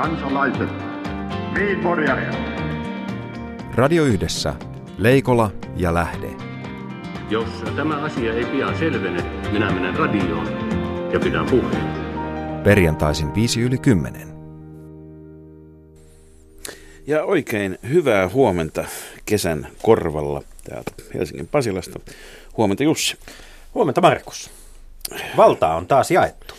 kansalaiset, viinporjareet. Radio Yhdessä. Leikola ja Lähde. Jos tämä asia ei pian selvene, minä menen radioon ja pidän puheen. Perjantaisin 5:10. Ja oikein hyvää huomenta kesän korvalla täältä Helsingin Pasilasta. Huomenta Jussi. Huomenta Markus. Valtaa on taas jaettu.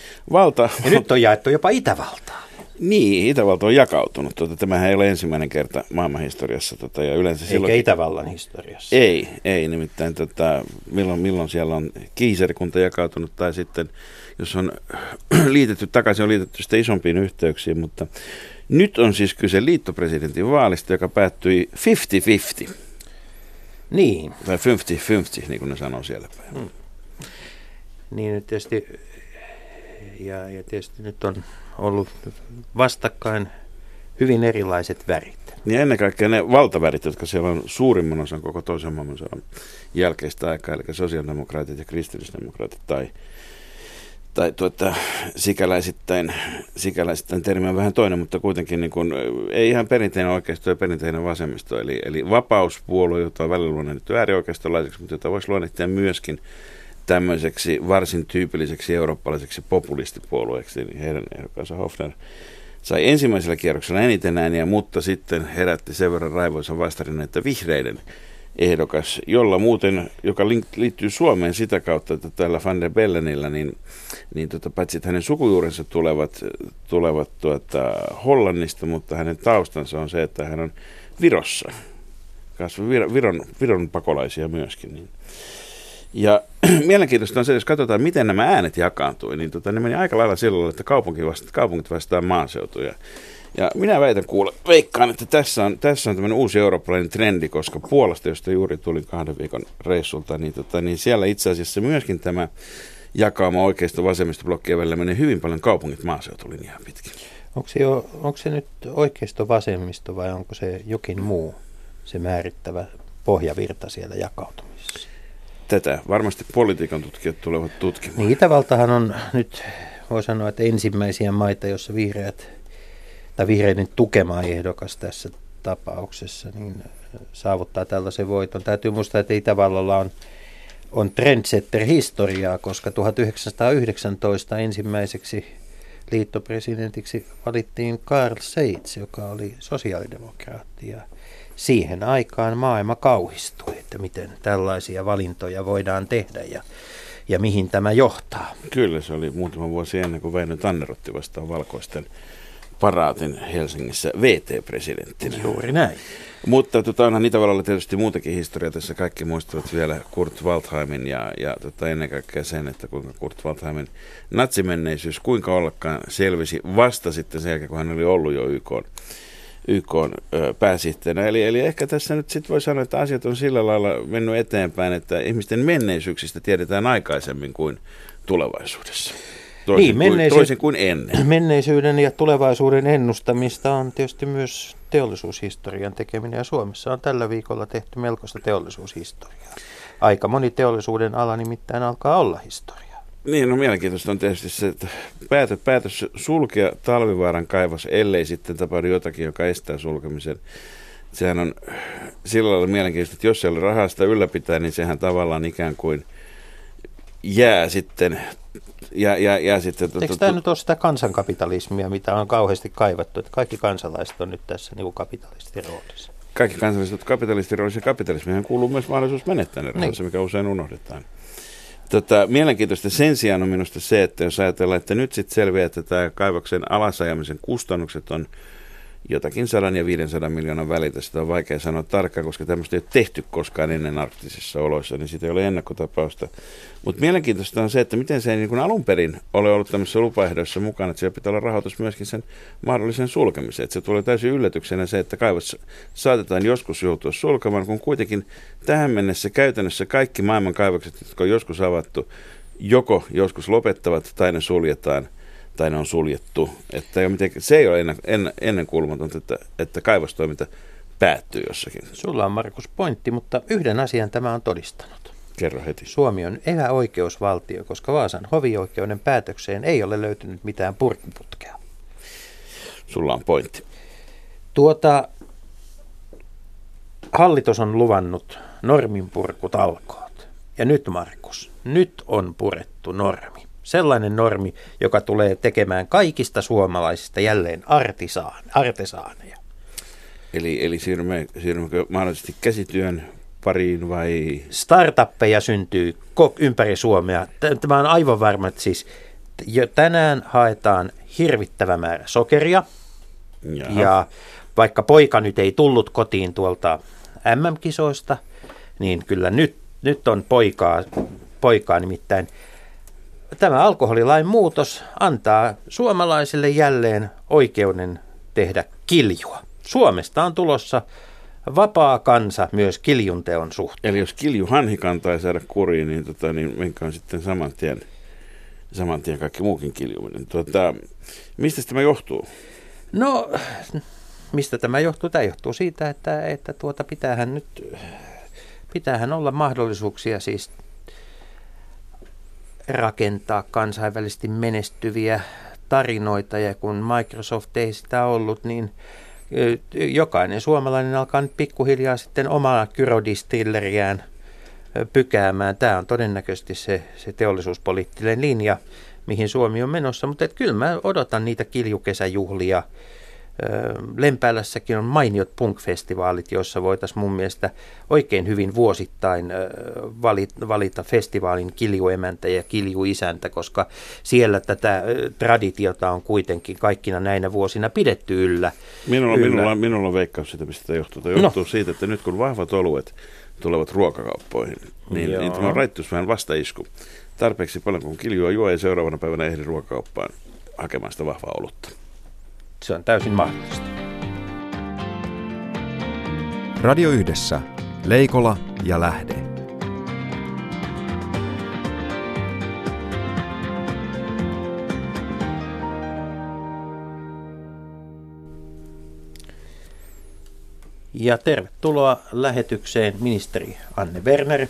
Ja nyt on jaettu jopa Itävaltaa. Niin, Itävalta on jakautunut. Tämähän ei ole ensimmäinen kerta maailmanhistoriassa. Ja yleensä silloin... Eikä Itävallan historiassa. Ei. Nimittäin milloin siellä on kiiserikunta jakautunut tai sitten, jos on liitetty takaisin, on liitetty sitten isompiin yhteyksiin. Mutta nyt on siis kyse liittopresidentin vaalista, joka päättyi 50-50. Niin. Tai 50-50, niin kuin ne sanoo siellä päin. Mm. Niin, tietysti, ja tietysti nyt on ollut vastakkain hyvin erilaiset värit. Ja ennen kaikkea ne valtavärit, jotka siellä on suurimman osan koko toisen maailmansodan jälkeistä aikaa, eli sosiaalidemokraatit ja kristillisdemokraatit tai sikäläisittäin termi on vähän toinen, mutta kuitenkin niin kuin, ei ihan perinteinen oikeisto ja perinteinen vasemmisto, eli vapauspuolue, jota on välillä luonnettu äärioikeistolaiseksi, mutta jota voisi luonnehtia myöskin tämmöiseksi varsin tyypilliseksi eurooppalaiseksi populistipuolueeksi, niin heidän ehdokkaansa Hofner sai ensimmäisellä kierroksella eniten ääniä, mutta sitten herätti sen verran raivoisa vastarinnan, että vihreiden ehdokas, joka liittyy Suomeen sitä kautta, että täällä van de Bellenillä, niin paitsi että hänen sukujuurensa tulevat Hollannista, mutta hänen taustansa on se, että hän on Virossa, Viron pakolaisia myöskin, niin. Ja mielenkiintoista on se, jos katsotaan, miten nämä äänet jakaantui, niin ne meni aika lailla silloin, että kaupungit vastaan maaseutuja. Ja minä veikkaan, että tässä on tämmöinen uusi eurooppalainen trendi, koska Puolasta, josta juuri tulin 2 viikon reissulta, niin siellä itse asiassa myöskin tämä jakauma oikeisto-vasemmisto-blokkien välillä menee hyvin paljon kaupungit maaseutulinjaa pitkin. Onko se nyt oikeisto-vasemmisto vai onko se jokin muu se määrittävä pohjavirta siellä jakautumisessa? Tätä varmasti politiikan tutkijat tulevat tutkimaan. Niin, Itävaltahan on nyt, voi sanoa, että ensimmäisiä maita, jossa vihreiden tukema ehdokas tässä tapauksessa niin saavuttaa tällaisen voiton. Täytyy muistaa, että Itävallalla on trendsetter-historiaa, koska 1919 ensimmäiseksi liittopresidentiksi valittiin Carl Seitz, joka oli sosiaalidemokraatti. Siihen aikaan maailma kauhistui, että miten tällaisia valintoja voidaan tehdä ja mihin tämä johtaa. Kyllä, se oli muutama vuosi ennen kuin Väinö Tanner otti vastaan valkoisten paraatin Helsingissä VT-presidenttinä. Juuri näin. Mutta onhan Itävallalla tietysti muutakin historiaa. Tässä kaikki muistavat vielä Kurt Waldheimin ja ennen kaikkea sen, että kuinka Kurt Waldheimin natsimenneisyys kuinka ollakaan selvisi vasta sitten sen jälkeen, kun hän oli ollut jo YK:n pääsihteerinä. Eli ehkä tässä nyt sitten voi sanoa, että asiat on sillä lailla mennyt eteenpäin, että ihmisten menneisyyksistä tiedetään aikaisemmin kuin tulevaisuudessa. Toisin kuin ennen. Menneisyyden ja tulevaisuuden ennustamista on tietysti myös teollisuushistorian tekeminen, ja Suomessa on tällä viikolla tehty melkoista teollisuushistoriaa. Aika moni teollisuuden ala nimittäin alkaa olla historia. Niin, no mielenkiintoista on tietysti se, että päätös sulkea Talvivaaran kaivos, ellei sitten tapahdu jotakin, joka estää sulkemisen. Sehän on sillä lailla mielenkiintoista, että jos siellä rahaa sitä ylläpitää, niin sehän tavallaan ikään kuin jää sitten... Eikö tämä nyt ole sitä kansankapitalismia, mitä on kauheasti kaivattu, että kaikki kansalaiset on nyt tässä niin kuin kapitalistin roolissa? Kaikki kansalaiset ovat kapitalistin roolissa, ja kapitalismihan kuuluu myös mahdollisuus menettää ne rahansa, mikä usein unohdetaan. Mielenkiintoista sen sijaan on minusta se, että jos ajatellaan, että nyt sitten selviää, että tämä kaivoksen alasajamisen kustannukset on jotakin 100 ja 500 miljoonan välitä. Sitä on vaikea sanoa tarkkaan, koska tämmöistä ei ole tehty koskaan ennen arktisissa oloissa, niin siitä ei ole ennakkotapausta. Mutta mielenkiintoista on se, että miten se ei niin kuin alun perin ole ollut tämmöisessä lupaehdoissa mukana, että siellä pitää olla rahoitus myöskin sen mahdollisen sulkemiseen. Että se tulee täysin yllätyksenä se, että kaivos saatetaan joskus joutua sulkemaan, kun kuitenkin tähän mennessä käytännössä kaikki maailman kaivokset, jotka on joskus avattu, joko joskus lopettavat tai ne suljetaan. Tai ne on suljettu. Se ei ole ennenkuulumatonta, että kaivostoiminta päättyy jossakin. Sulla on, Markus, pointti, mutta yhden asian tämä on todistanut. Kerro heti. Suomi on epäoikeusvaltio, koska Vaasan hovioikeuden päätökseen ei ole löytynyt mitään purkuputkea. Sulla on pointti. Hallitus on luvannut norminpurkutalkoot. Ja nyt, Markus, nyt on purettu normi. Sellainen normi, joka tulee tekemään kaikista suomalaisista jälleen artesaaneja. Eli siirrymmekö mahdollisesti käsityön pariin vai? Startuppeja syntyy ympäri Suomea. Tämä on aivan varma, että siis jo tänään haetaan hirvittävä määrä sokeria. Jaha. Ja vaikka poika nyt ei tullut kotiin tuolta MM-kisoista, niin kyllä nyt on poikaa nimittäin. Tämä alkoholilain muutos antaa suomalaisille jälleen oikeuden tehdä kiljua. Suomesta on tulossa vapaa kansa myös kiljunteon suhteen. Eli jos kiljuhanhi kantaa ja saada kuriin, niin menkään sitten saman tien kaikki muukin kiljuminen. Mistä tämä johtuu? No, mistä tämä johtuu? Tämä johtuu siitä, että pitäähän olla mahdollisuuksia siis rakentaa kansainvälisesti menestyviä tarinoita, ja kun Microsoft ei sitä ollut, niin jokainen suomalainen alkaa nyt pikkuhiljaa sitten omaa kyrodistilleriään pykäämään. Tämä on todennäköisesti se teollisuuspoliittinen linja, mihin Suomi on menossa, mutta kyllä mä odotan niitä kiljukesäjuhlia. Lempäälässäkin on mainiot punk-festivaalit, joissa voitaisiin mun mielestä oikein hyvin vuosittain valita festivaalin kiljuemäntä ja kiljuisäntä, koska siellä tätä traditiota on kuitenkin kaikkina näinä vuosina pidetty yllä. Minulla on veikkaus siitä, mistä tämä johtuu. Tämä johtuu siitä, että nyt kun vahvat oluet tulevat ruokakauppoihin, niin tämä on raittuus vähän vastaisku. Tarpeeksi paljon kun kiljua juo, ei seuraavana päivänä ehdi ruokakauppaan hakemaan sitä vahvaa olutta. Se on täysin mahdollista. Radio Yhdessä. Leikola ja Lähde. Ja tervetuloa lähetykseen ministeri Anne Berner.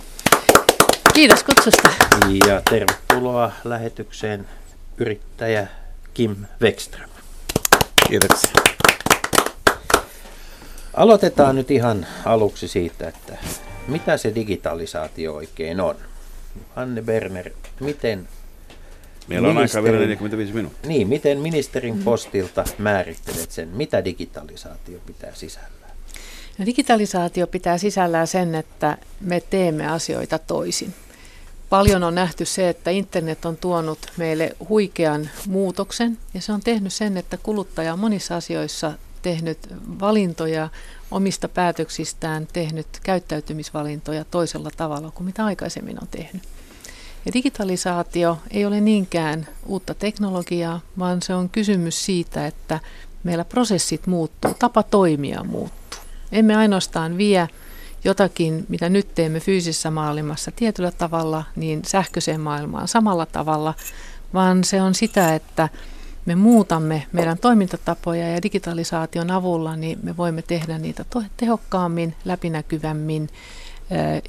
Kiitos kutsusta. Ja tervetuloa lähetykseen yrittäjä Kim Weckström. Kiitoksia. Aloitetaan nyt ihan aluksi siitä, että mitä se digitalisaatio oikein on. Anne Berner, miten meillä on aika vielä 45 minuuttia. Niin, miten ministerin postilta määrittelet sen, mitä digitalisaatio pitää sisällään? No, digitalisaatio pitää sisällään sen, että me teemme asioita toisin. Paljon on nähty se, että internet on tuonut meille huikean muutoksen, ja se on tehnyt sen, että kuluttaja on monissa asioissa tehnyt valintoja omista päätöksistään, tehnyt käyttäytymisvalintoja toisella tavalla kuin mitä aikaisemmin on tehnyt. Ja digitalisaatio ei ole niinkään uutta teknologiaa, vaan se on kysymys siitä, että meillä prosessit muuttuu, tapa toimia muuttuu. Emme ainoastaan vie jotakin, mitä nyt teemme fyysisessä maailmassa tietyllä tavalla, niin sähköiseen maailmaan samalla tavalla, vaan se on sitä, että me muutamme meidän toimintatapoja, ja digitalisaation avulla niin me voimme tehdä niitä tehokkaammin, läpinäkyvämmin,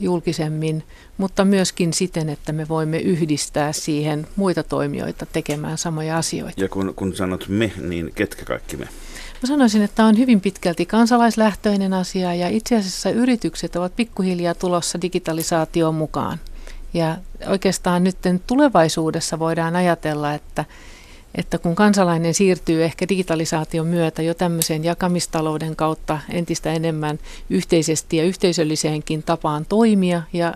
julkisemmin, mutta myöskin siten, että me voimme yhdistää siihen muita toimijoita tekemään samoja asioita. Ja kun sanot me, niin ketkä kaikki me? Mä sanoisin, että tämä on hyvin pitkälti kansalaislähtöinen asia, ja itse asiassa yritykset ovat pikkuhiljaa tulossa digitalisaatioon mukaan. Ja oikeastaan nyt tulevaisuudessa voidaan ajatella, että kun kansalainen siirtyy ehkä digitalisaation myötä jo tämmöiseen jakamistalouden kautta entistä enemmän yhteisesti ja yhteisölliseenkin tapaan toimia, ja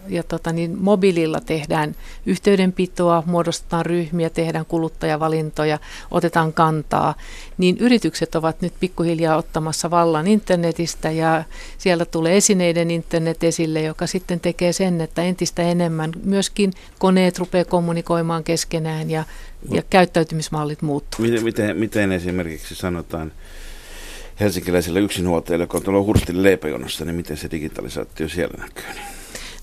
mobiililla tehdään yhteydenpitoa, muodostetaan ryhmiä, tehdään kuluttajavalintoja, otetaan kantaa, niin yritykset ovat nyt pikkuhiljaa ottamassa vallan internetistä, ja siellä tulee esineiden internet esille, joka sitten tekee sen, että entistä enemmän myöskin koneet rupeaa kommunikoimaan keskenään, ja käyttäytymismallit muuttuvat. Miten esimerkiksi sanotaan helsinkiläiselle yksinhuoltajalle, joka on tuolla Hurstin leipäjonossa, niin miten se digitalisaatio siellä näkyy?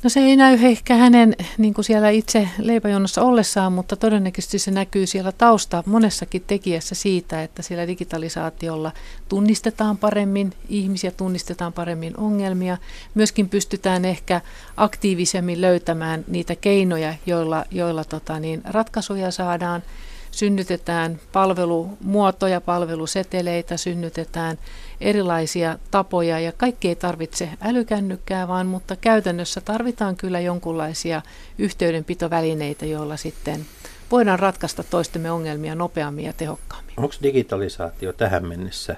No, se ei näy ehkä hänen niin kuin siellä itse leipäjonossa ollessaan, mutta todennäköisesti se näkyy siellä taustaa monessakin tekijässä siitä, että siellä digitalisaatiolla tunnistetaan paremmin ihmisiä, tunnistetaan paremmin ongelmia. Myöskin pystytään ehkä aktiivisemmin löytämään niitä keinoja, joilla ratkaisuja saadaan. synnytetään palvelumuotoja, palveluseteleitä, synnytetään erilaisia tapoja ja kaikki ei tarvitse älykännykkää, mutta käytännössä tarvitaan kyllä jonkinlaisia yhteydenpitovälineitä, joilla sitten voidaan ratkaista toistemme ongelmia nopeammin ja tehokkaammin. Onko digitalisaatio tähän mennessä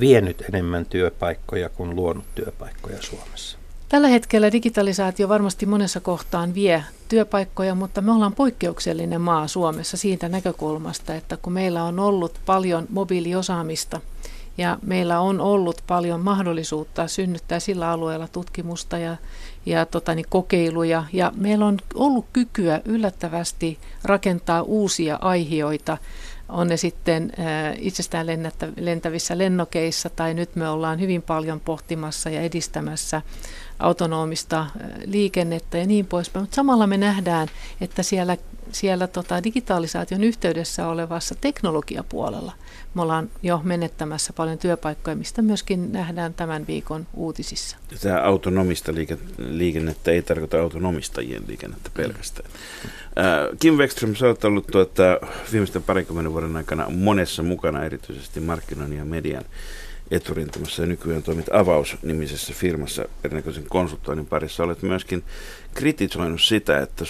vienyt enemmän työpaikkoja kuin luonut työpaikkoja Suomessa? Tällä hetkellä digitalisaatio varmasti monessa kohtaan vie työpaikkoja, mutta me ollaan poikkeuksellinen maa Suomessa siitä näkökulmasta, että kun meillä on ollut paljon mobiiliosaamista ja meillä on ollut paljon mahdollisuutta synnyttää sillä alueella tutkimusta ja kokeiluja ja meillä on ollut kykyä yllättävästi rakentaa uusia aihioita. On ne sitten itsestään lentävissä lennokeissa tai nyt me ollaan hyvin paljon pohtimassa ja edistämässä autonomista liikennettä ja niin poispäin. Mutta samalla me nähdään, että siellä digitalisaation yhteydessä olevassa teknologiapuolella me ollaan jo menettämässä paljon työpaikkoja, mistä myöskin nähdään tämän viikon uutisissa. Tämä autonomista liikennettä ei tarkoita autonomistajien liikennettä pelkästään. Kim Weckström, sä olet ollut viimeisten 20 vuoden aikana monessa mukana, erityisesti markkinoinnin ja median eturintamassa, ja nykyään toimit Avaus-nimisessä firmassa erinäköisen konsultoinnin parissa. Olet myöskin kritisoinut sitä, että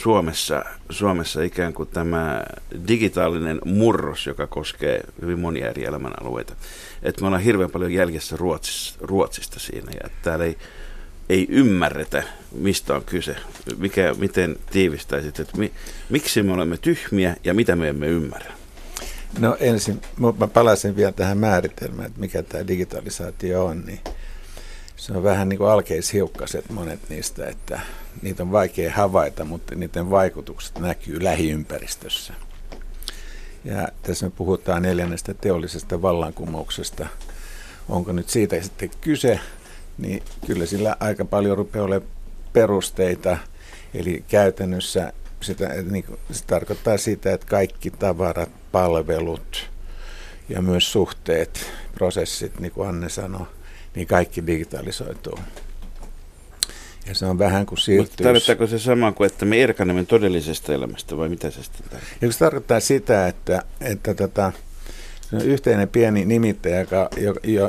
Suomessa ikään kuin tämä digitaalinen murros, joka koskee hyvin monia eri elämänalueita, että me ollaan hirveän paljon jäljessä Ruotsista siinä, ja että täällä ei ymmärretä, mistä on kyse. Miten tiivistäisit, että miksi me olemme tyhmiä ja mitä me emme ymmärrä? No ensin, mä palasin vielä tähän määritelmään, että mikä tämä digitalisaatio on, niin se on vähän niin kuin alkeishiukkaset monet niistä, että niitä on vaikea havaita, mutta niiden vaikutukset näkyy lähiympäristössä. Ja tässä me puhutaan 4. teollisesta vallankumouksesta. Onko nyt siitä sitten kyse, niin kyllä sillä aika paljon rupeaa olemaan perusteita, eli käytännössä se tarkoittaa sitä, että kaikki tavarat, palvelut ja myös suhteet, prosessit, niin kuin Anne sanoi, niin kaikki digitalisoituu. Ja se on vähän kuin siirtyys. Tarkoittaako se sama kuin, että me erkanemme todellisesta elämästä vai mitä se sitten tarkoittaa? Se tarkoittaa sitä, että yhteinen pieni nimittäjä,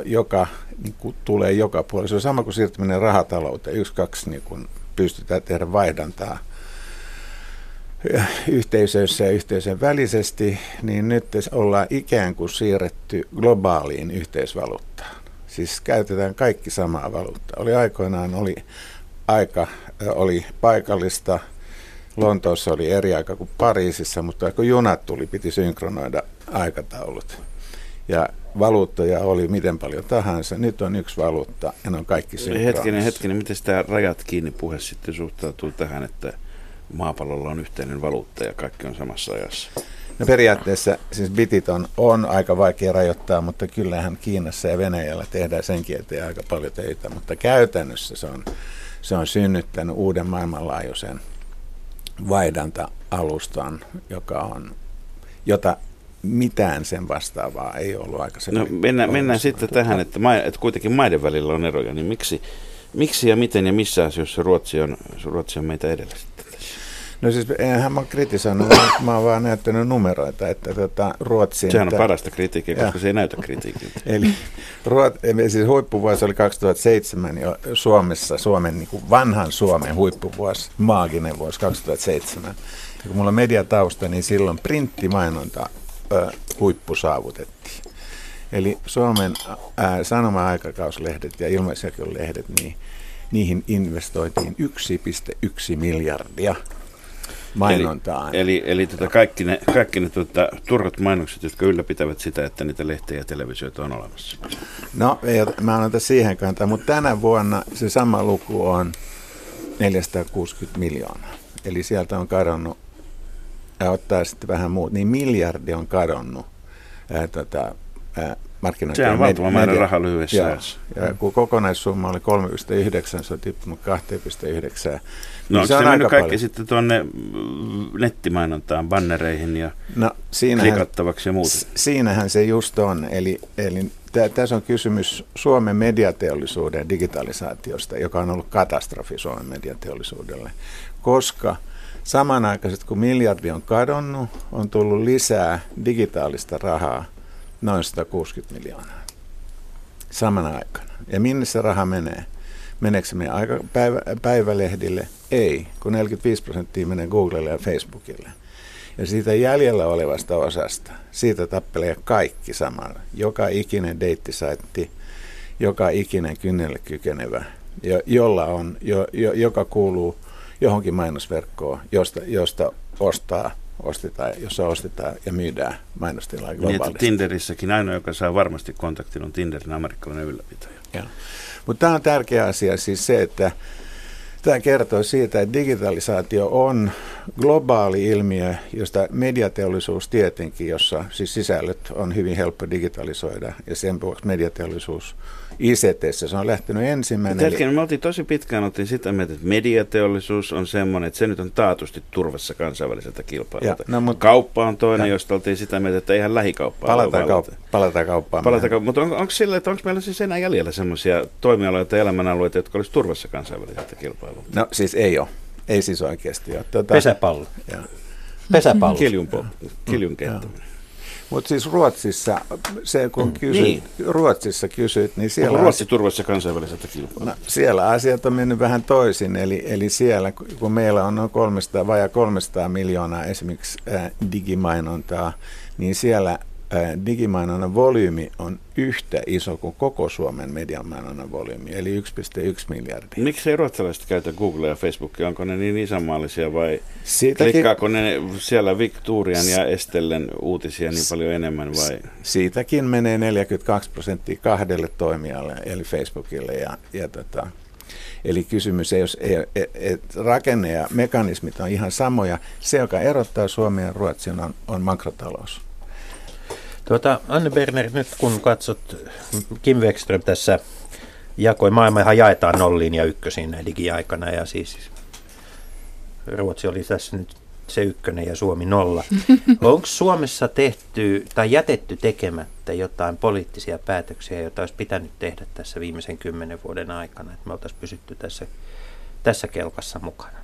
joka niin kuin tulee joka puolella. Se on sama kuin siirtyminen rahatalouteen. 1-2 niin kuin pystytään tehdä vaihdantaa yhteisöissä ja yhteisön välisesti, niin nyt ollaan ikään kuin siirretty globaaliin yhteisvaluuttaan. Siis käytetään kaikki samaa valuuttaa. Aikoinaan oli paikallista, Lontoossa oli eri aika kuin Pariisissa, mutta kun junat tuli, piti synkronoida aikataulut. Ja valuuttoja oli miten paljon tahansa. Nyt on yksi valuutta ja ne on kaikki synkronissa. Hetkinen, miten tämä rajat kiinni puhe sitten suhtautuu tähän, että maapallolla on yhteinen valuutta ja kaikki on samassa ajassa? No periaatteessa siis bitit on aika vaikea rajoittaa, mutta kyllähän Kiinassa ja Venäjällä tehdään senkin eteen aika paljon töitä, mutta käytännössä se on synnyttänyt uuden maailmanlaajuisen vaihdanta-alustan, jota mitään sen vastaavaa ei ollut aikaisemmin. No mennään sitten tähän, että kuitenkin maiden välillä on eroja, niin miksi ja miten ja missä asioissa Ruotsi on meitä edellä sitten? No siis enhän mä oon kritisoinut, mä oon vaan näyttänyt numeroita, että Ruotsiin... Sehän on parasta kritiikkiä, koska se ei näytä kritiikiltä. Eli siis huippuvuosi oli 2007 jo Suomessa, Suomen niin kuin vanhan Suomen huippuvuosi, maaginen vuosi 2007. Ja kun mulla on mediatausta, niin silloin printtimainonta huippu saavutettiin. Eli Suomen sanoma-aikakauslehdet ja ilmaisjakelulehdet, niin niihin investoitiin 1,1 miljardia. Mainontaan. Eli kaikki ne turhat mainokset, jotka ylläpitävät sitä, että niitä lehtejä ja televisioita on olemassa. No, mä annan tässä siihen kantaa, mutta tänä vuonna se sama luku on 460 miljoonaa. Eli sieltä on kadonnut, ja ottaa sitten vähän muut, niin miljardi on kadonnut markkinointia. Se on valtava määrä rahaa lyhyessä ajassa. Ja kun kokonaissumma oli 3,9, se on tippunut 2,9. No niin, se on mennyt kaikki paljon sitten tuonne nettimainontaan, bannereihin ja klikattavaksi ja muuta? Siinähän se just on. Eli tässä on kysymys Suomen mediateollisuuden digitalisaatiosta, joka on ollut katastrofi Suomen mediateollisuudelle, koska Samanaikaisesti kun miljardi on kadonnut, on tullut lisää digitaalista rahaa, noin 160 miljoonaa samana aikana. Ja minne se raha menee? Meneekö se meidän päivälehdille? Ei, kun 45% menee Googlelle ja Facebookille. Ja siitä jäljellä olevasta osasta, siitä tappelee kaikki samalla. Joka ikinen deittisaitti, joka ikinen kynnelle kykenevä, joka kuuluu johonkin mainosverkkoon, josta ostetaan ja myydään mainostilaa globaalisti. Niin, Tinderissäkin ainoa, joka saa varmasti kontaktin, on Tinderin amerikkalainen ylläpitäjä. Mutta tämä on tärkeä asia, siis se, että tämä kertoo siitä, että digitalisaatio on globaali ilmiö, josta mediateollisuus tietenkin, jossa siis sisällöt on hyvin helppo digitalisoida, ja sen vuoksi mediateollisuus ICT:ssä se on lähtenyt ensimmäinen. Mä oltiin tosi pitkään sitä mieltä, että mediateollisuus on semmoinen, että se nyt on taatusti turvassa kansainväliseltä kilpailulta. No, kauppa on toinen, josta oltiin sitä mieltä, että eihän lähikauppaa Palataan kauppaan. Mutta onko sillä, että onko meillä siis enää jäljellä semmoisia toimialoita ja elämänalueita, jotka olisi turvassa kansainväliseltä kilpailulta? No siis ei ole. Ei siis oikeasti ole. Pesäpallo. Pesäpallo. Kiljun kenttäminen. Mutta siis Ruotsissa, se kun Ruotsissa kysyt, niin siellä... Onko Ruotsi turvassa kansainväliseltä kilpailulta? No, siellä asiat on mennyt vähän toisin, eli siellä, kun meillä on noin 300 miljoonaa esimerkiksi digimainontaa, niin siellä digimainonnan volyymi on yhtä iso kuin koko Suomen mediamainonnan volyymi, eli 1,1 miljardia. Miksi ei ruotsalaiset käytä Googlea ja Facebookia? Onko ne niin isänmaallisia vai klikkaako ne siellä Victorian ja Estellen uutisia niin paljon enemmän? Vai? Siitäkin menee 42% kahdelle toimijalle, eli Facebookille. Eli kysymys ei ole, että rakenne ja mekanismit on ihan samoja. Se, joka erottaa Suomen ja Ruotsin, on makrotalous. Anne Berner, nyt kun katsot, Kim Weckström tässä jakoi, maailmahan jaetaan 0 ja 1 digiaikana, ja siis Ruotsi oli tässä nyt se 1 ja Suomi 0. Onko Suomessa tehty tai jätetty tekemättä jotain poliittisia päätöksiä, joita olisi pitänyt tehdä tässä viimeisen 10 vuoden aikana, että me oltaisiin pysytty tässä kelkassa mukana?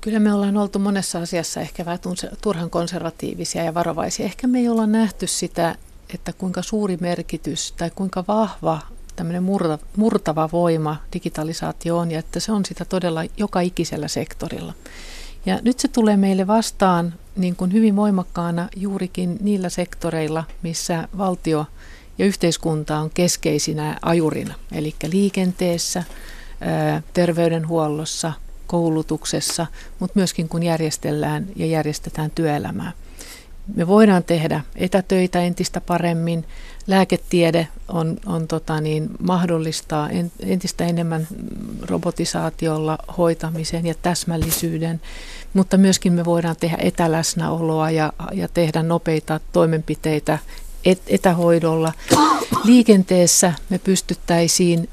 Kyllä me ollaan oltu monessa asiassa ehkä vähän turhan konservatiivisia ja varovaisia. Ehkä me ei olla nähty sitä, että kuinka suuri merkitys tai kuinka vahva tämmöinen murtava voima digitalisaatio on ja että se on sitä todella joka ikisellä sektorilla. Ja nyt se tulee meille vastaan niin kuin hyvin voimakkaana juurikin niillä sektoreilla, missä valtio ja yhteiskunta on keskeisinä ajurina, eli liikenteessä, terveydenhuollossa, koulutuksessa, mutta myöskin kun järjestellään ja järjestetään työelämää. Me voidaan tehdä etätöitä entistä paremmin, lääketiede mahdollistaa entistä enemmän robotisaatiolla hoitamisen ja täsmällisyyden, mutta myöskin me voidaan tehdä etäläsnäoloa ja tehdä nopeita toimenpiteitä etähoidolla. Liikenteessä me pystyttäisiin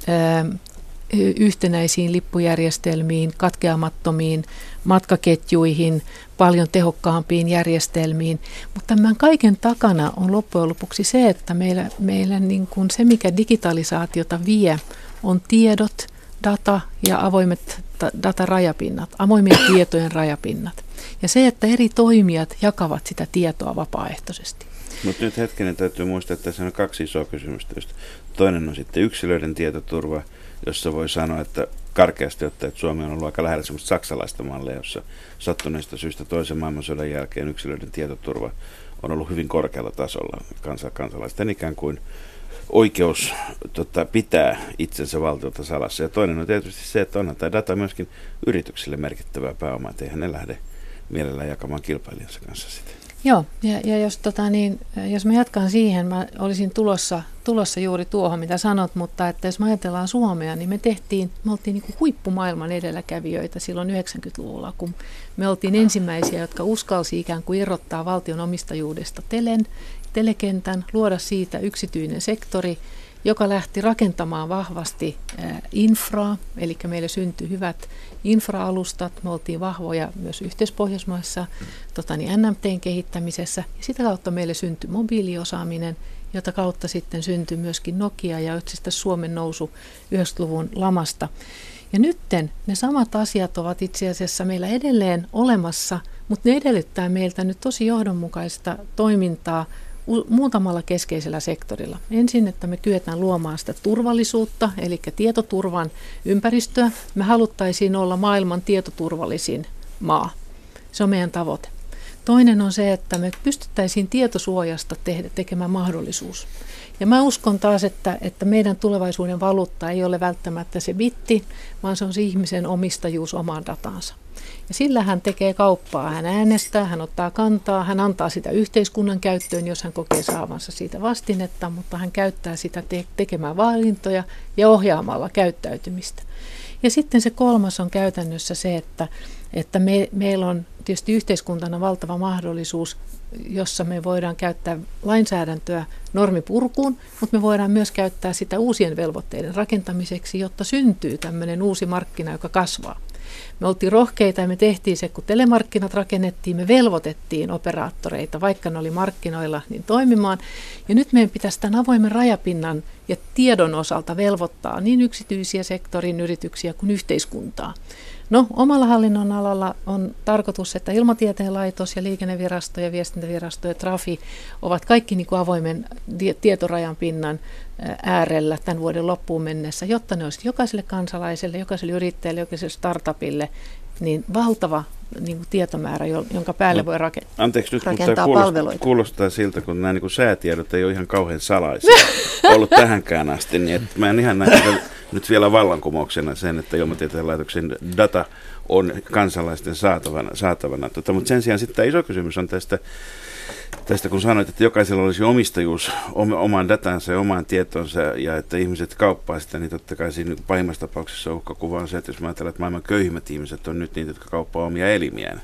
yhtenäisiin lippujärjestelmiin, katkeamattomiin matkaketjuihin, paljon tehokkaampiin järjestelmiin. Mutta tämän kaiken takana on loppujen lopuksi se, että meillä niin kuin se, mikä digitalisaatiota vie, on tiedot, data ja avoimet datarajapinnat, avoimien tietojen rajapinnat. Ja se, että eri toimijat jakavat sitä tietoa vapaaehtoisesti. Mutta nyt hetkinen täytyy muistaa, että tässä on 2 isoa kysymystä. Toinen on sitten yksilöiden tietoturva, jossa voi sanoa, että karkeasti ottaen, että Suomi on ollut aika lähellä semmoista saksalaista mallia, jossa sattuneista syystä toisen maailmansodan jälkeen yksilöiden tietoturva on ollut hyvin korkealla tasolla. Kansalaisten ikään kuin oikeus pitää itsensä valtiolta salassa. Ja toinen on tietysti se, että onhan tämä data myöskin yrityksille merkittävää pääomaa, että eihän ne lähde mielellään jakamaan kilpailijansa kanssa sitä. Joo, ja jos mä jatkan siihen, mä olisin tulossa juuri tuohon, mitä sanot, mutta että jos me ajatellaan Suomea, niin me oltiin niin kuin huippumaailman edelläkävijöitä silloin 90-luvulla, kun me oltiin ensimmäisiä, jotka uskalsi ikään kuin irrottaa valtion omistajuudesta telekentän, luoda siitä yksityinen sektori, joka lähti rakentamaan vahvasti infraa, eli meille syntyi hyvät infra-alustat, me oltiin vahvoja myös yhteispohjoismaissa NMT:n kehittämisessä, ja sitä kautta meille syntyi mobiiliosaaminen, jota kautta sitten syntyi myöskin Nokia ja Suomen nousu 90-luvun lamasta. Ja nytten ne samat asiat ovat itse asiassa meillä edelleen olemassa, mutta ne edellyttää meiltä nyt tosi johdonmukaista toimintaa muutamalla keskeisellä sektorilla. Ensin, että me kyetään luomaan sitä turvallisuutta, eli tietoturvan ympäristöä. Me haluttaisiin olla maailman tietoturvallisin maa. Se on meidän tavoite. Toinen on se, että me pystyttäisiin tietosuojasta tekemään mahdollisuus. Ja mä uskon taas, että meidän tulevaisuuden valuutta ei ole välttämättä se bitti, vaan se on se ihmisen omistajuus omaan dataansa. Ja sillä hän tekee kauppaa, hän äänestää, hän ottaa kantaa, hän antaa sitä yhteiskunnan käyttöön, jos hän kokee saavansa siitä vastinetta, mutta hän käyttää sitä tekemään valintoja ja ohjaamalla käyttäytymistä. Ja sitten se kolmas on käytännössä se, että meillä on tietysti yhteiskuntana valtava mahdollisuus, jossa me voidaan käyttää lainsäädäntöä normipurkuun, mutta me voidaan myös käyttää sitä uusien velvoitteiden rakentamiseksi, jotta syntyy tämmöinen uusi markkina, joka kasvaa. Me oltiin rohkeita ja me tehtiin se, kun telemarkkinat rakennettiin, me velvoitettiin operaattoreita, vaikka ne oli markkinoilla, niin toimimaan. Ja nyt meidän pitäisi tämän avoimen rajapinnan ja tiedon osalta velvoittaa niin yksityisiä sektorin yrityksiä kuin yhteiskuntaa. No, omalla hallinnon alalla on tarkoitus, että Ilmatieteen laitos ja Liikennevirasto ja Viestintävirasto ja Trafi ovat kaikki niin kuin avoimen tietorajan pinnan äärellä tämän vuoden loppuun mennessä, jotta ne olisivat jokaiselle kansalaiselle, jokaiselle yrittäjälle, jokaiselle startupille niin valtava niin kuin tietomäärä, jonka päälle voi rakentaa. Anteeksi nyt, mutta tämä kuulostaa siltä, kun nämä niin kuin säätiedot ei ole ihan kauhean salaisia ollut tähänkään asti, niin että mä en ihan näin nyt vielä vallankumouksena sen, että Ilmatieteen laitoksen data on kansalaisten saatavana. Mutta sen sijaan sitten tämä iso kysymys on tästä, kun sanoit, että jokaisella olisi omistajuus omaan datansa ja omaan tietonsa ja että ihmiset kauppaa sitä, niin totta kai siinä pahimmassa tapauksessa uhkakuva on se, että jos mä ajattelen, että maailman köyhimmät ihmiset on nyt niitä, jotka kauppaa omia elimiään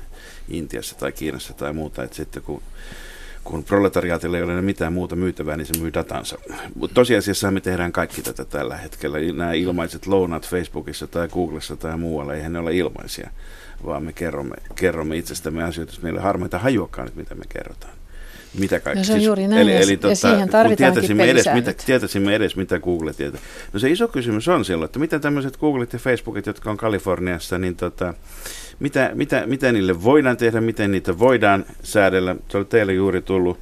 Intiassa tai Kiinassa tai muuta, että sitten kun proletariaatilla ei ole mitään muuta myytävää, niin se myy datansa. Mutta tosiasiassa me tehdään kaikki tätä tällä hetkellä. Nämä ilmaiset lounaat Facebookissa tai Googlessa tai muualla, eihän ne ole ilmaisia, vaan me kerromme itsestämme asioita, jos meillä ei ole harmaita hajuakaan, että mitä me kerrotaan. Mitä kaikki? No se on juuri näin, ja siihen tarvitaankin pelisäännöt. Tietäisimme edes, mitä Google tietää. No se iso kysymys on silloin, että mitä tämmöiset Googlet ja Facebookit, jotka on Kaliforniassa, niin mitä niille voidaan tehdä, miten niitä voidaan säädellä? Se oli teille juuri tullut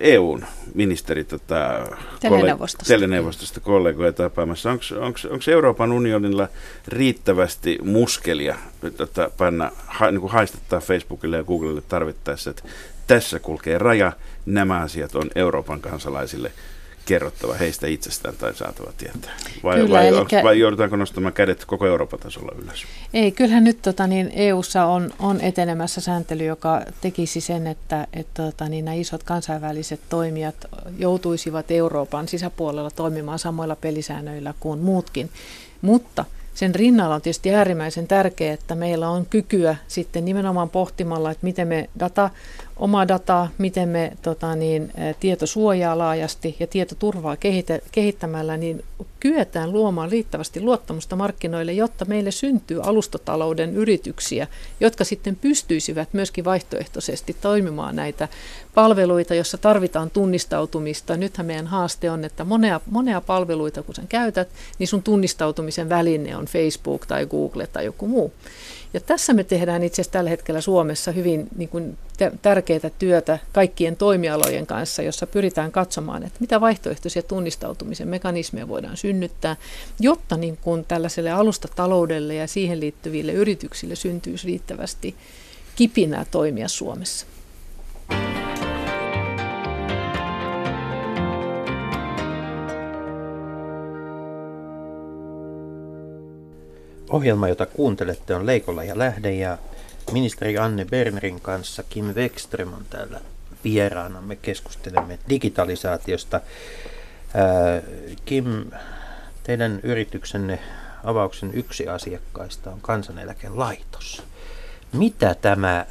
EU:n ministeri teleneuvostosta kollegoja tapaamassa. Onko Euroopan unionilla riittävästi muskelia panna, niin kuin haistattaa Facebookille ja Googlelle tarvittaessa, että tässä kulkee raja, nämä asiat on Euroopan kansalaisille kerrottava heistä itsestään tai saatava tietää. Vai joudutaanko nostamaan kädet koko Euroopan tasolla ylös? Ei, kyllähän nyt EU:ssa on etenemässä sääntely, joka tekisi sen, että nämä isot kansainväliset toimijat joutuisivat Euroopan sisäpuolella toimimaan samoilla pelisäännöillä kuin muutkin. Mutta sen rinnalla on tietysti äärimmäisen tärkeää, että meillä on kykyä sitten nimenomaan pohtimalla, että miten me omaa dataa, miten me tietosuojaa laajasti ja tietoturvaa kehittämällä, niin kyetään luomaan riittävästi luottamusta markkinoille, jotta meille syntyy alustatalouden yrityksiä, jotka sitten pystyisivät myöskin vaihtoehtoisesti toimimaan näitä palveluita, jossa tarvitaan tunnistautumista. Nythän meidän haaste on, että monea palveluita kun sen käytät, niin sun tunnistautumisen väline on Facebook tai Google tai joku muu. Ja tässä me tehdään itse asiassa tällä hetkellä Suomessa hyvin niin kuin tärkeää työtä kaikkien toimialojen kanssa, jossa pyritään katsomaan, että mitä vaihtoehtoisia tunnistautumisen mekanismeja voidaan synnyttää, jotta niin kuin tällaiselle alustataloudelle ja siihen liittyville yrityksille syntyisi riittävästi kipinää toimia Suomessa. Ohjelma, jota kuuntelette, on Leikola ja Lähde, ja ministeri Anne Bernerin kanssa Kim Weckström on täällä vieraana. Me keskustelemme digitalisaatiosta. Kim, teidän yrityksenne Avauksen yksi asiakkaista on Kansaneläkelaitos. Mitä tämä,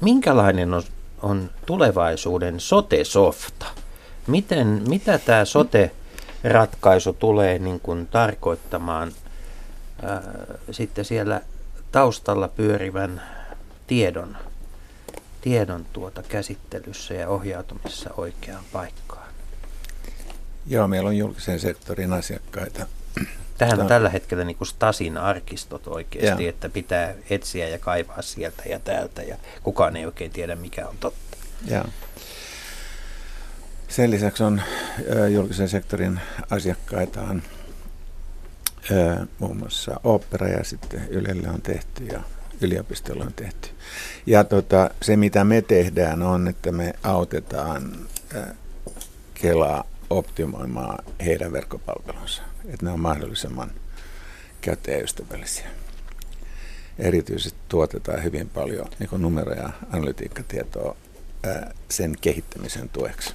minkälainen on tulevaisuuden sote-softa? Mitä tämä sote-ratkaisu tulee niin kuin tarkoittamaan sitten siellä taustalla pyörivän tiedon käsittelyssä ja ohjautumisessa oikeaan paikkaan? Joo, meillä on julkisen sektorin asiakkaita Tähän on tällä hetkellä niin kuin Stasin arkistot oikeasti, että pitää etsiä ja kaivaa sieltä ja täältä ja kukaan ei oikein tiedä mikä on totta. Ja. Sen lisäksi on julkisen sektorin asiakkaitaan muun muassa Opera ja sitten Ylelle on tehty ja yliopistolle on tehty. Ja se mitä me tehdään on, että me autetaan Kelaa optimoimaan heidän verkkopalvelunsa, että ne on mahdollisimman käyttäjäystävällisiä. Erityisesti tuotetaan hyvin paljon niin numeroja ja analytiikkatietoa sen kehittämisen tueksi.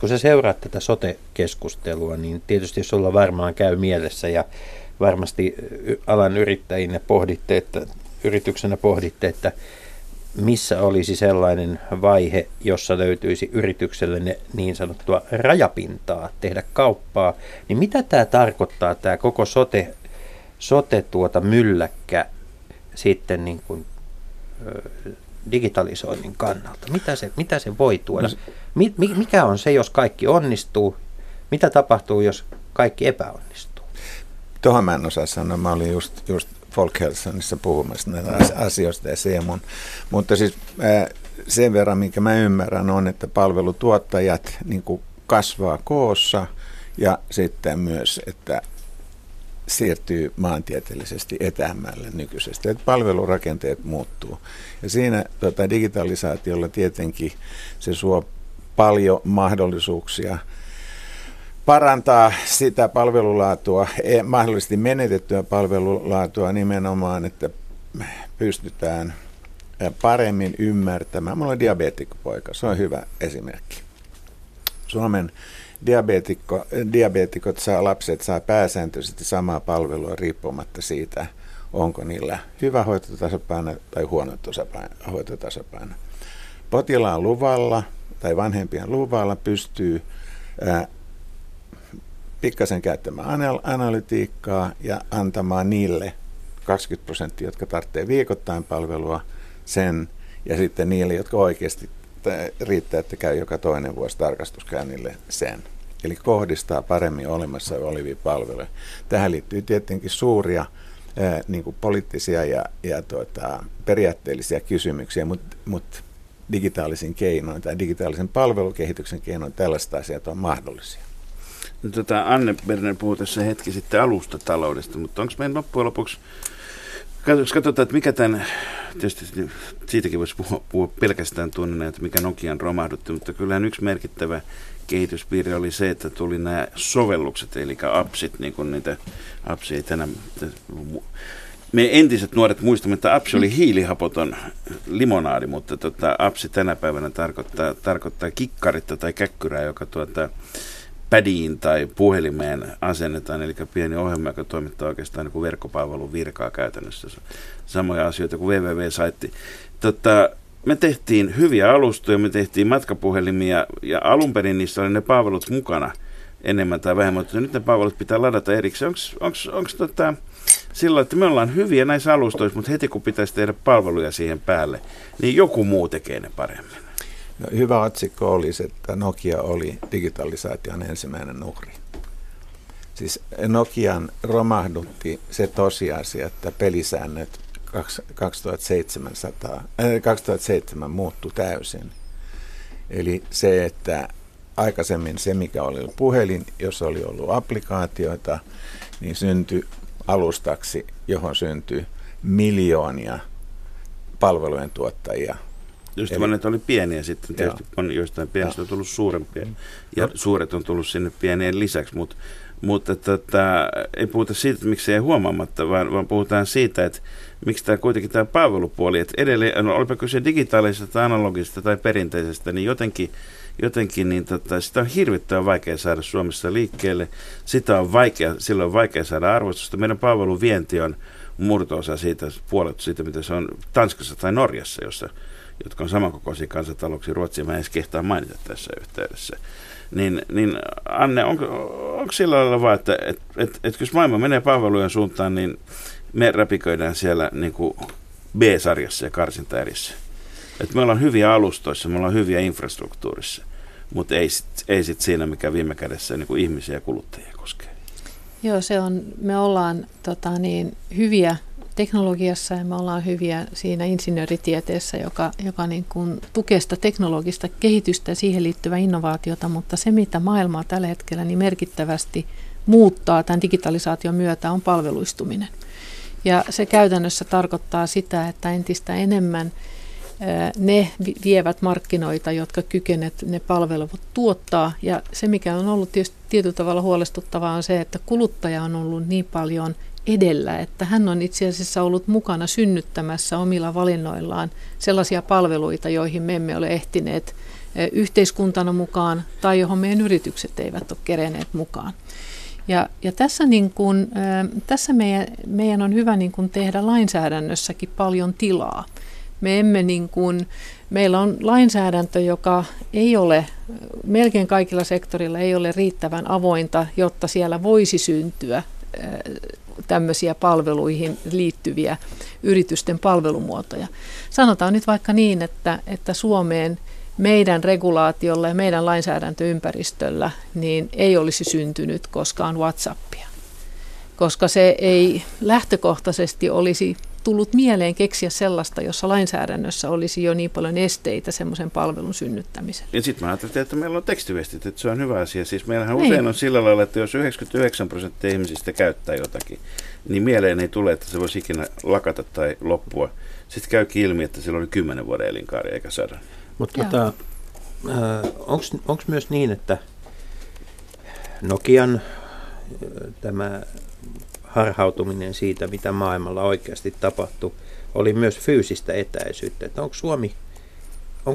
Kun sä seuraat tätä sote-keskustelua, niin tietysti sulla varmaan käy mielessä ja varmasti alan yrittäjinä pohditte, että yrityksenä pohditte, että missä olisi sellainen vaihe, jossa löytyisi yritykselle niin sanottua rajapintaa tehdä kauppaa, niin mitä tämä tarkoittaa, tämä koko sote mylläkkä sitten niin kuin, digitalisoinnin kannalta? Mitä se voi tuoda? Mikä on se, jos kaikki onnistuu? Mitä tapahtuu, jos kaikki epäonnistuu? Tuohon mä en osaa sanoa. Mä olin just Folkhälsonissa puhumassa näistä asioista ja mutta siis sen verran, minkä mä ymmärrän, on, että palvelutuottajat niin kuin kasvaa koossa ja sitten myös, että siirtyy maantieteellisesti etäämmälle nykyisestä. Että palvelurakenteet muuttuu. Ja siinä digitalisaatiolla tietenkin se suo paljon mahdollisuuksia parantaa sitä palvelulaatua, mahdollisesti menetettyä palvelulaatua nimenomaan, että pystytään paremmin ymmärtämään. Mulla on diabeetikkopoika, se on hyvä esimerkki. Suomen diabeetikot lapset saa pääsääntöisesti samaa palvelua riippumatta siitä, onko niillä hyvä hoitotasapaino tai huono hoitotasapaino. Potilaan luvalla tai vanhempien luvalla pystyy pikkasen käyttämään analytiikkaa ja antamaan niille 20%, jotka tarvitsee viikoittain palvelua sen ja sitten niille, jotka oikeasti riittää, että käy joka toinen vuosi tarkastuskäynnille sen. Eli kohdistaa paremmin olemassa olevia palveluja. Tähän liittyy tietenkin suuria poliittisia ja periaatteellisia kysymyksiä, mutta digitaalisin keinoin tai digitaalisen palvelukehityksen keinoin tällaiset asiat on mahdollisia. No, Anne Berner puhui tässä hetki sitten alustataloudesta, mutta onko meidän loppujen lopuksi, katsotaan, että mikä tämän, tietysti siitäkin voisi puhua pelkästään tuonne, että mikä Nokian romahdutti, mutta kyllähän yksi merkittävä kehityspiiri oli se, että tuli nämä sovellukset, eli appsit, niin kuin niitä appsia ei tänään. Me entiset nuoret muistamme, että appsi oli hiilihapoton limonaadi, mutta appsi tänä päivänä tarkoittaa kikkaritta tai käkkyrää, joka pädiin tai puhelimeen asennetaan, eli pieni ohjelma, joka toimittaa oikeastaan niin verkkopalvelun virkaa käytännössä. Samoja asioita kuin www-saitti. Me tehtiin hyviä alustoja, me tehtiin matkapuhelimia, ja alun perin niissä oli ne palvelut mukana enemmän tai vähemmän, mutta nyt ne palvelut pitää ladata erikseen. Onko sillä, että me ollaan hyviä näissä alustoissa, mutta heti kun pitäisi tehdä palveluja siihen päälle, niin joku muu tekee ne paremmin. No, hyvä otsikko olisi, että Nokia oli digitalisaation ensimmäinen uhri. Siis Nokian romahdutti se tosiasia, että pelisäännöt 2007 muuttui täysin. Eli se, että aikaisemmin se, mikä oli puhelin, jos oli ollut applikaatioita, niin syntyi alustaksi, johon syntyi miljoonia palvelujen tuottajia. Just vaan, että oli pieniä sitten, tietysti on joistain pienistä on tullut suurempia ja suuret on tullut sinne pieneen lisäksi, mutta ei puhuta siitä, että miksi ei huomaamatta, vaan puhutaan siitä, että miksi tämä kuitenkin tämä palvelupuoli, että edelleen, olipa kyse digitaalisesta tai analogisesta tai perinteisestä, niin jotenkin niin sitä on hirvittävän vaikea saada Suomessa liikkeelle, silloin on vaikea saada arvostusta, meidän palveluvienti on murto-osa siitä, puolet siitä, mitä se on Tanskassa tai Norjassa, jossa jotka on samankokoisia kansantalouksia, Ruotsia, mä en edes kehtaa mainita tässä yhteydessä. Niin Anne, onko sillä lailla vaan, että kun maailma menee palvelujen suuntaan, niin me räpiköidään siellä niin kuin B-sarjassa ja karsintaerissä. Että me ollaan hyviä alustoissa, me ollaan hyviä infrastruktuurissa, mutta ei sit siinä, mikä viime kädessä niin kuin ihmisiä ja kuluttajia koskee. Joo, se on, me ollaan hyviä teknologiassa ja me ollaan hyviä siinä insinööritieteessä, joka niin kuin tukee sitä teknologista kehitystä ja siihen liittyvää innovaatiota, mutta se mitä maailmaa tällä hetkellä niin merkittävästi muuttaa tämän digitalisaation myötä on palveluistuminen. Ja se käytännössä tarkoittaa sitä, että entistä enemmän ne vievät markkinoita, jotka kykenevät ne palvelut tuottaa. Ja se, mikä on ollut tietysti tietyllä tavalla huolestuttavaa, on se, että kuluttaja on ollut niin paljon edellä, että hän on itse asiassa ollut mukana synnyttämässä omilla valinnoillaan sellaisia palveluita, joihin me emme ole ehtineet yhteiskuntana mukaan tai johon meidän yritykset eivät ole kerenneet mukaan. Ja tässä, niin kun, tässä meidän on hyvä niin kun tehdä lainsäädännössäkin paljon tilaa. Me emme niin kuin, meillä on lainsäädäntö, joka ei ole, melkein kaikilla sektorilla ei ole riittävän avointa, jotta siellä voisi syntyä tämmöisiä palveluihin liittyviä yritysten palvelumuotoja. Sanotaan nyt vaikka niin, että Suomeen meidän regulaatiolla ja meidän lainsäädäntöympäristöllä niin ei olisi syntynyt koskaan WhatsAppia, koska se ei lähtökohtaisesti olisi tullut mieleen keksiä sellaista, jossa lainsäädännössä olisi jo niin paljon esteitä semmoisen palvelun synnyttämiseen. Ja sitten mä ajattelin, että meillä on tekstiviestit, että se on hyvä asia. Siis meillähän usein on sillä lailla, että jos 99% ihmisistä käyttää jotakin, niin mieleen ei tule, että se voisi ikinä lakata tai loppua. Sitten käykin ilmi, että sillä oli 10 vuoden elinkaari eikä 100. Mutta onko myös niin, että Nokian tämä harhautuminen siitä, mitä maailmalla oikeasti tapahtui, oli myös fyysistä etäisyyttä. Että onko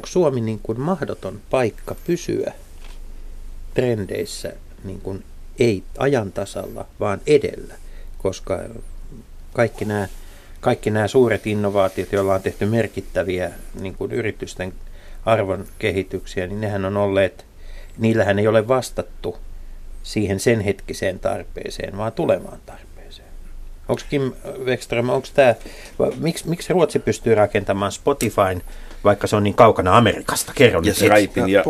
Suomi niin kuin mahdoton paikka pysyä trendeissä niin kuin ei ajan tasalla, vaan edellä, koska kaikki nämä suuret innovaatiot, joilla on tehty merkittäviä niin kuin yritysten arvon kehityksiä, niin nehän on olleet, niillähän ei ole vastattu siihen sen hetkiseen tarpeeseen, vaan tulevaan tarpeeseen. Onko Kim Weckström, miksi Ruotsi pystyy rakentamaan Spotifyn, vaikka se on niin kaukana Amerikasta? Kerron nyt.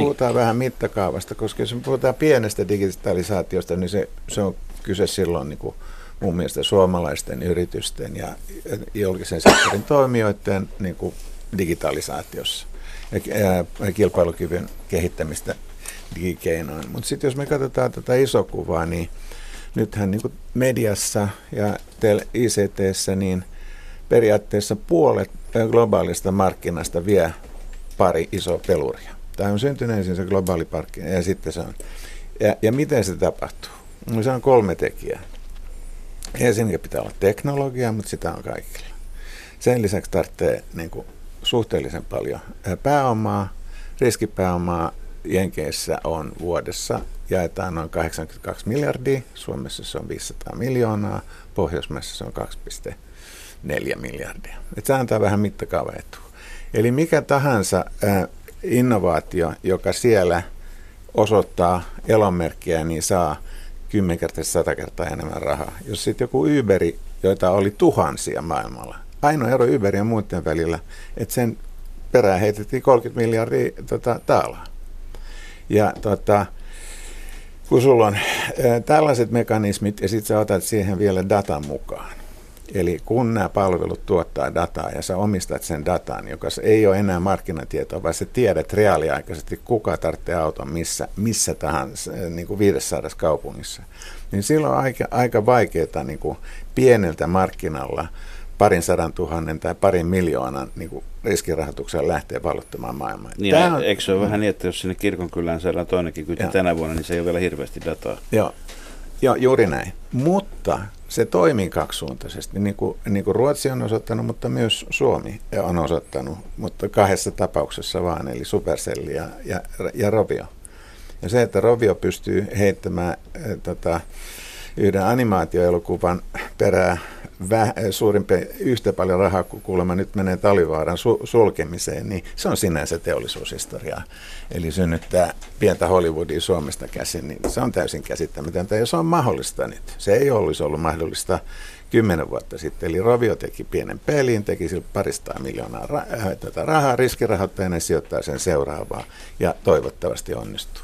Puhutaan vähän mittakaavasta, koska jos puhutaan pienestä digitalisaatiosta, niin se on kyse silloin niin kuin mun mielestä suomalaisten yritysten ja julkisen sektorin toimijoiden niin kuin digitalisaatiossa ja kilpailukyvyn kehittämistä digikeinoin. Mutta sitten jos me katsotaan tätä isokuvaa, niin nythän niin kuin mediassa ja ICT:ssä niin periaatteessa puolet globaalista markkinasta vie pari isoa peluria. Tämä on syntynyt ensin se globaali markkina ja sitten se on. Ja miten se tapahtuu? Se on 3 tekijää. Ensinnäkin pitää olla teknologiaa, mutta sitä on kaikilla. Sen lisäksi tarvitsee niin kuin suhteellisen paljon pääomaa, riskipääomaa. Jenkeissä on vuodessa jaetaan noin 82 miljardia, Suomessa se on 500 miljoonaa, Pohjoismaissa se on 2,4 miljardia. Et se antaa vähän mittakaavaetua. Eli mikä tahansa innovaatio, joka siellä osoittaa elonmerkkiä, niin saa 10 kertaa 100 kertaa enemmän rahaa. Jos sitten joku Uberi, joita oli tuhansia maailmalla, ainoa ero Uberin ja muiden välillä, että sen perään heitettiin 30 miljardia taalaa. Ja kun sulla on tällaiset mekanismit ja sitten sä otat siihen vielä datan mukaan. Eli kun nämä palvelut tuottaa dataa ja sä omistat sen datan, joka ei ole enää markkinatietoa, vaan sä tiedät reaaliaikaisesti, kuka tarvitsee auton missä tahansa, niin kuin 500 kaupungissa, niin silloin on aika vaikeaa niin kuin pieneltä markkinalla 200,000 tai 2 miljoonan niin kuin riskirahoituksella lähtee valuttamaan maailmaa. Niin, eikö se ole vähän niin, että jos sinne kirkonkylään saadaan toinenkin kyti tänä vuonna, niin se ei ole vielä hirveästi dataa? Joo, juuri näin. Mutta se toimii kaksisuuntaisesti, niin kuin Ruotsi on osoittanut, mutta myös Suomi on osoittanut, mutta 2 tapauksessa vaan, eli Supercell ja Rovio. Ja se, että Rovio pystyy heittämään yhden animaatioelokuvan perään, yhtä paljon rahaa kuin kuulemma nyt menee Talvivaaran sulkemiseen, niin se on sinänsä teollisuushistoriaa. Eli synnyttää pientä Hollywoodia Suomesta käsin, niin se on täysin käsittämätöntä ja se on mahdollista nyt. Se ei olisi ollut mahdollista 10 vuotta sitten. Eli Rovio teki pienen pelin, teki sille 200 miljoonaa rahaa riskirahoittajana ja sijoittaa sen seuraavaa ja toivottavasti onnistuu.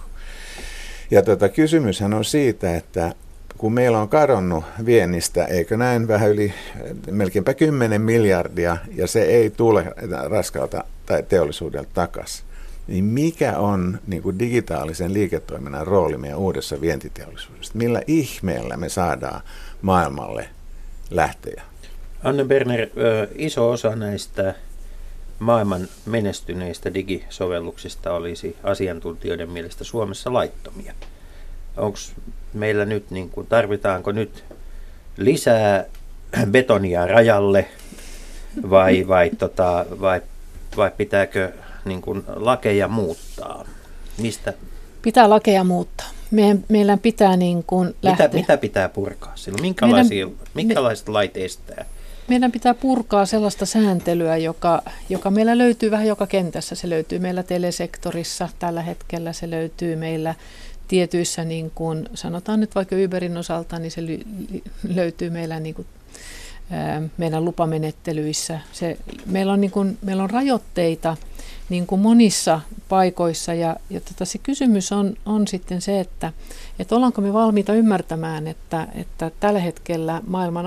Ja kysymyshän on siitä, että kun meillä on kadonnut viennistä, eikö näin vähän yli melkeinpä 10 miljardia, ja se ei tule raskaalta tai teollisuudelta takaisin, niin mikä on niin kuin digitaalisen liiketoiminnan rooli meidän uudessa vientiteollisuudessa? Millä ihmeellä me saadaan maailmalle lähtejä? Anne Berner, iso osa näistä maailman menestyneistä digisovelluksista olisi asiantuntijoiden mielestä Suomessa laittomia. Onko meillä nyt, niin kuin, tarvitaanko nyt lisää betonia rajalle vai pitääkö niin kuin lakeja muuttaa? Mistä? Pitää lakeja muuttaa. Meillä pitää niin kuin lähteä. Mitä pitää purkaa silloin? Minkälaiset lait estää? Meidän pitää purkaa sellaista sääntelyä, joka meillä löytyy vähän joka kentässä. Se löytyy meillä telesektorissa tällä hetkellä, se löytyy meillä tietyissä, niin kuin sanotaan nyt vaikka Uberin osalta, niin se löytyy meillä niin kuin, meidän lupamenettelyissä. Meillä on rajoitteita niin kuin monissa paikoissa ja se kysymys on sitten se, että ollaanko me valmiita ymmärtämään, että tällä hetkellä maailman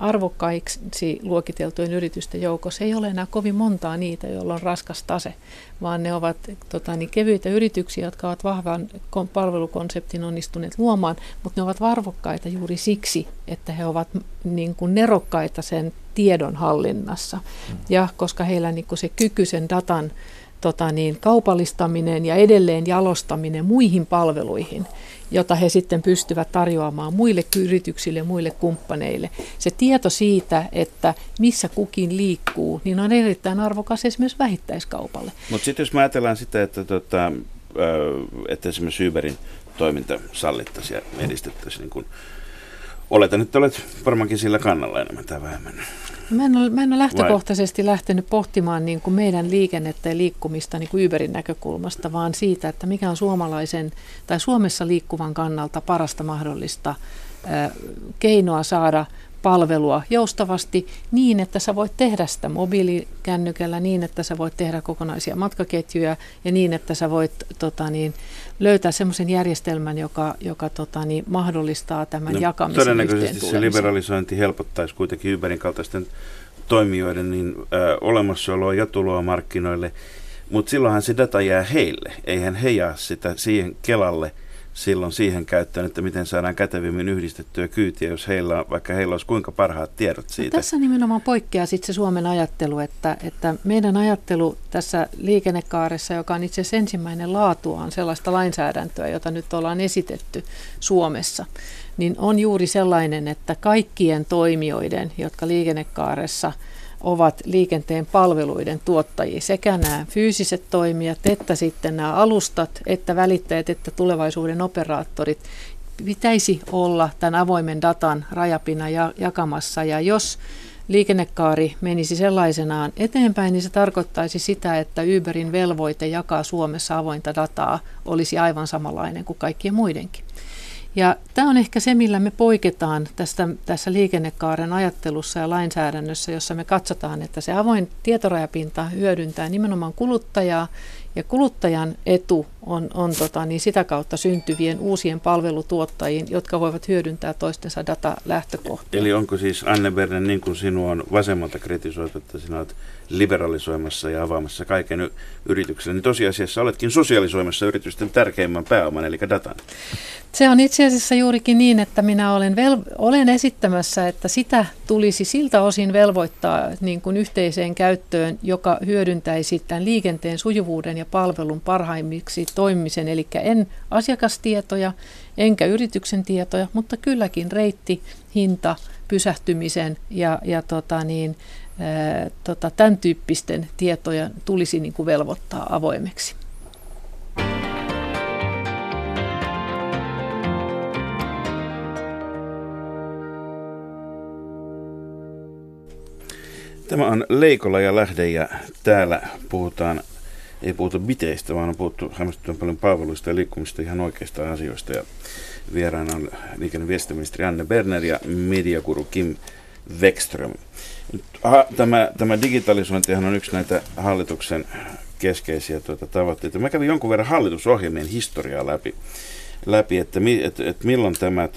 arvokkaiksi luokiteltujen yritysten joukossa ei ole enää kovin montaa niitä, joilla on raskas tase, vaan ne ovat kevyitä yrityksiä, jotka ovat vahvan palvelukonseptin onnistuneet luomaan, mutta ne ovat arvokkaita juuri siksi, että he ovat niin kuin nerokkaita sen tiedon hallinnassa. Ja koska heillä niin kuin se kyky sen datan kaupallistaminen ja edelleen jalostaminen muihin palveluihin, jota he sitten pystyvät tarjoamaan muille yrityksille, muille kumppaneille. Se tieto siitä, että missä kukin liikkuu, niin on erittäin arvokas esimerkiksi vähittäiskaupalle. Mutta sitten jos me ajatellaan sitä, että esimerkiksi Uberin toiminta sallittaisiin ja edistettäisiin, niin kun oletan, että olet varmaankin sillä kannalla enemmän tai vähemmän. Mä en ole lähtökohtaisesti lähtenyt pohtimaan niin kuin meidän liikennettä ja liikkumista niin kuin Uberin näkökulmasta, vaan siitä, että mikä on suomalaisen tai Suomessa liikkuvan kannalta parasta mahdollista keinoa saada palvelua joustavasti niin, että sä voit tehdä sitä mobiilikännykällä, niin, että sä voit tehdä kokonaisia matkaketjuja ja niin, että sä voit löytää semmoisen järjestelmän, joka mahdollistaa tämän jakamisen yhteen tulemisen. Todennäköisesti se liberalisointi helpottaisi kuitenkin Uberin kaltaisten toimijoiden olemassaoloa ja tuloa markkinoille, mutta silloinhan se data jää heille, eihän he jaa sitä siihen Kelalle, silloin siihen käyttöön, että miten saadaan kätevimmin yhdistettyä kyytiä, jos heillä olisi kuinka parhaat tiedot siitä. No tässä nimenomaan poikkeaa sitten se Suomen ajattelu, että meidän ajattelu tässä liikennekaaressa, joka on itse asiassa ensimmäinen laatuaan sellaista lainsäädäntöä, jota nyt ollaan esitetty Suomessa, niin on juuri sellainen, että kaikkien toimijoiden, jotka liikennekaaressa ovat liikenteen palveluiden tuottajia, sekä nämä fyysiset toimijat, että sitten nämä alustat, että välittäjät, että tulevaisuuden operaattorit, pitäisi olla tämän avoimen datan rajapina jakamassa. Ja jos liikennekaari menisi sellaisenaan eteenpäin, niin se tarkoittaisi sitä, että Uberin velvoite jakaa Suomessa avointa dataa olisi aivan samanlainen kuin kaikkien muidenkin. Ja tämä on ehkä se, millä me poiketaan tässä liikennekaaren ajattelussa ja lainsäädännössä, jossa me katsotaan, että se avoin tietorajapinta hyödyntää nimenomaan kuluttajaa, ja kuluttajan etu on sitä kautta syntyvien uusien palvelutuottajiin, jotka voivat hyödyntää toistensa datalähtökohtia. Eli onko siis, Anne Berner, niin kuin sinua on vasemmalta kritisoitu, että sinä olet liberalisoimassa ja avaamassa kaiken yritykselle, niin tosiasiassa oletkin sosialisoimassa yritysten tärkeimmän pääoman, eli datan. Se on itse asiassa juurikin niin, että minä olen esittämässä, että sitä tulisi siltä osin velvoittaa niin kuin yhteiseen käyttöön, joka hyödyntäisi tämän liikenteen sujuvuuden ja palvelun parhaimmiksi toimimisen, eli en asiakastietoja, enkä yrityksen tietoja, mutta kylläkin reitti, hinta, pysähtymisen ja tämän tyyppisten tietoja tulisi niin kuin velvoittaa avoimeksi. Tämä on Leikola ja Lähde, ja täällä puhutaan, ei puhuta biteistä, vaan on puhuttu hämmästyttävän paljon palveluista ja liikkumista, ihan oikeista asioista. Ja vieraana on liikenne- ja viestintäministeri Anne Berner ja mediakuru Kim Weckström. Tämä digitalisointihan on yksi näitä hallituksen keskeisiä tavoitteita. Mä kävin jonkun verran hallitusohjelmien historiaa läpi, että milloin tämä,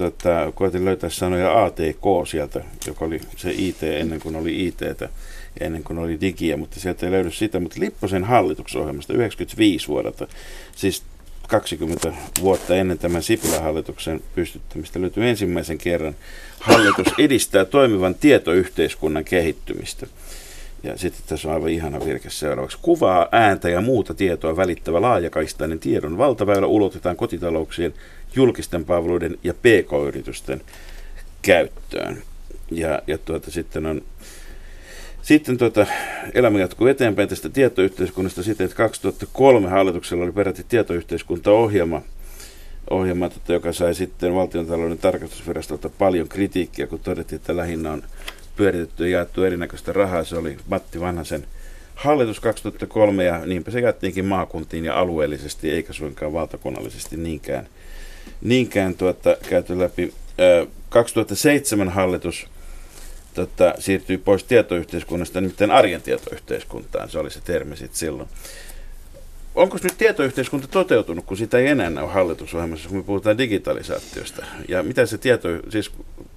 koetin löytää sanoja ATK sieltä, joka oli se IT ennen kuin oli ITtä, ennen kuin oli digiä, mutta sieltä ei löydy sitä, mutta Lipposen hallituksohjelmasta 95 vuodelta, siis 20 vuotta ennen tämän Sipilän hallituksen pystyttämistä löytyy ensimmäisen kerran hallitus edistää toimivan tietoyhteiskunnan kehittymistä. Ja sitten tässä on aivan ihana virke seuraavaksi. Kuvaa, ääntä ja muuta tietoa välittävä laajakaistainen tiedon valtaväylä ulotetaan kotitalouksien, julkisten palveluiden ja pk-yritysten käyttöön. Sitten elämä jatkuu eteenpäin tästä tietoyhteiskunnasta siten, että 2003 hallituksella oli peräti tietoyhteiskuntaohjelma, joka sai sitten Valtiontalouden tarkastusvirastolta paljon kritiikkiä, kun todettiin, että lähinnä on pyöritetty ja jaettu erinäköistä rahaa. Se oli Matti Vanhasen hallitus 2003 ja niinpä se jaettiinkin maakuntiin ja alueellisesti, eikä suinkaan valtakunnallisesti niinkään käyty läpi. 2007 hallitus siirtyi pois tietoyhteiskunnasta, nimittäin arjen tietoyhteiskuntaan, se oli se termi sitten silloin. Onko nyt tietoyhteiskunta toteutunut, kun sitä ei enää ole hallitusohjelmassa, kun me puhutaan digitalisaatiosta? Ja mitä se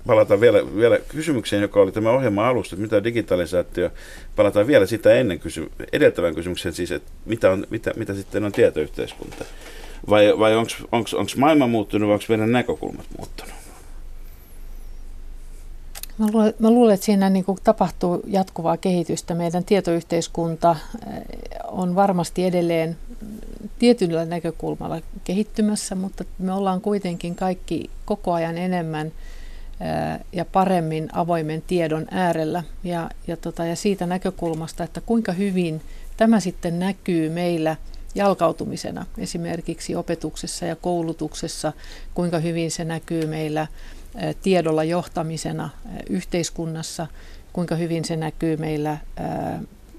palataan vielä kysymykseen, joka oli tämä ohjelma alusta, että mitä digitalisaatio, palataan vielä sitä ennen edeltävän kysymykseen, siis että mitä sitten on tietoyhteiskunta? Vai onko maailma muuttunut vai onko meidän näkökulmat muuttunut? Mä luulen, että siinä niin kuin tapahtuu jatkuvaa kehitystä. Meidän tietoyhteiskunta on varmasti edelleen tietyllä näkökulmalla kehittymässä, mutta me ollaan kuitenkin kaikki koko ajan enemmän ja paremmin avoimen tiedon äärellä. Ja siitä näkökulmasta, että kuinka hyvin tämä sitten näkyy meillä jalkautumisena, esimerkiksi opetuksessa ja koulutuksessa, kuinka hyvin se näkyy meillä tiedolla johtamisena yhteiskunnassa, kuinka hyvin se näkyy meillä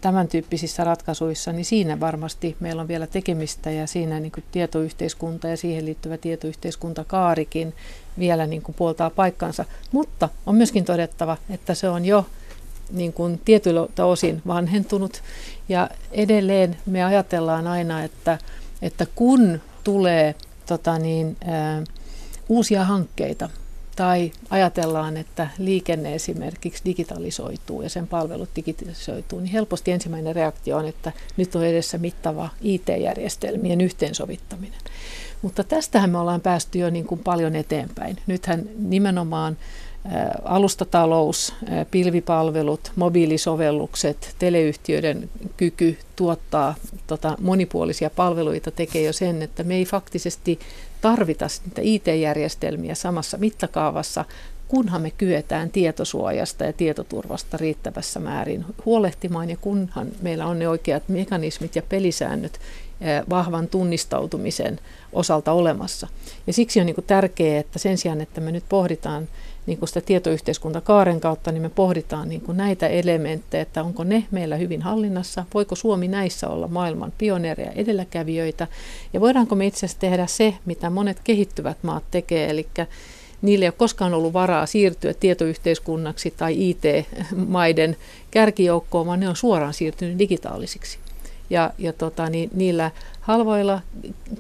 tämän tyyppisissä ratkaisuissa, niin siinä varmasti meillä on vielä tekemistä ja siinä niin kuin tietoyhteiskunta ja siihen liittyvä tietoyhteiskuntakaarikin vielä niin kuin puoltaa paikkansa. Mutta on myöskin todettava, että se on jo niin kuin tietyiltä osin vanhentunut ja edelleen me ajatellaan aina, että kun tulee uusia hankkeita, tai ajatellaan, että liikenne esimerkiksi digitalisoituu ja sen palvelut digitalisoituu, niin helposti ensimmäinen reaktio on, että nyt on edessä mittava IT-järjestelmien yhteensovittaminen. Mutta tästähän me ollaan päästy jo niin kuin paljon eteenpäin. Nythän nimenomaan alustatalous, pilvipalvelut, mobiilisovellukset, teleyhtiöiden kyky tuottaa monipuolisia palveluita tekee jo sen, että me ei faktisesti tarvita niitä IT-järjestelmiä samassa mittakaavassa, kunhan me kyetään tietosuojasta ja tietoturvasta riittävässä määrin huolehtimaan ja kunhan meillä on ne oikeat mekanismit ja pelisäännöt vahvan tunnistautumisen osalta olemassa. Ja siksi on niin kuin tärkeää, että sen sijaan, että me nyt pohditaan niin kuin sitä tietoyhteiskuntakaaren kautta, niin me pohditaan niin kuin näitä elementtejä, että onko ne meillä hyvin hallinnassa, voiko Suomi näissä olla maailman pioneereja edelläkävijöitä, ja voidaanko me itse asiassa tehdä se, mitä monet kehittyvät maat tekee, eli niillä ei ole koskaan ollut varaa siirtyä tietoyhteiskunnaksi tai IT-maiden kärkijoukkoon, vaan ne on suoraan siirtynyt digitaalisiksi. Ja niillä halvoilla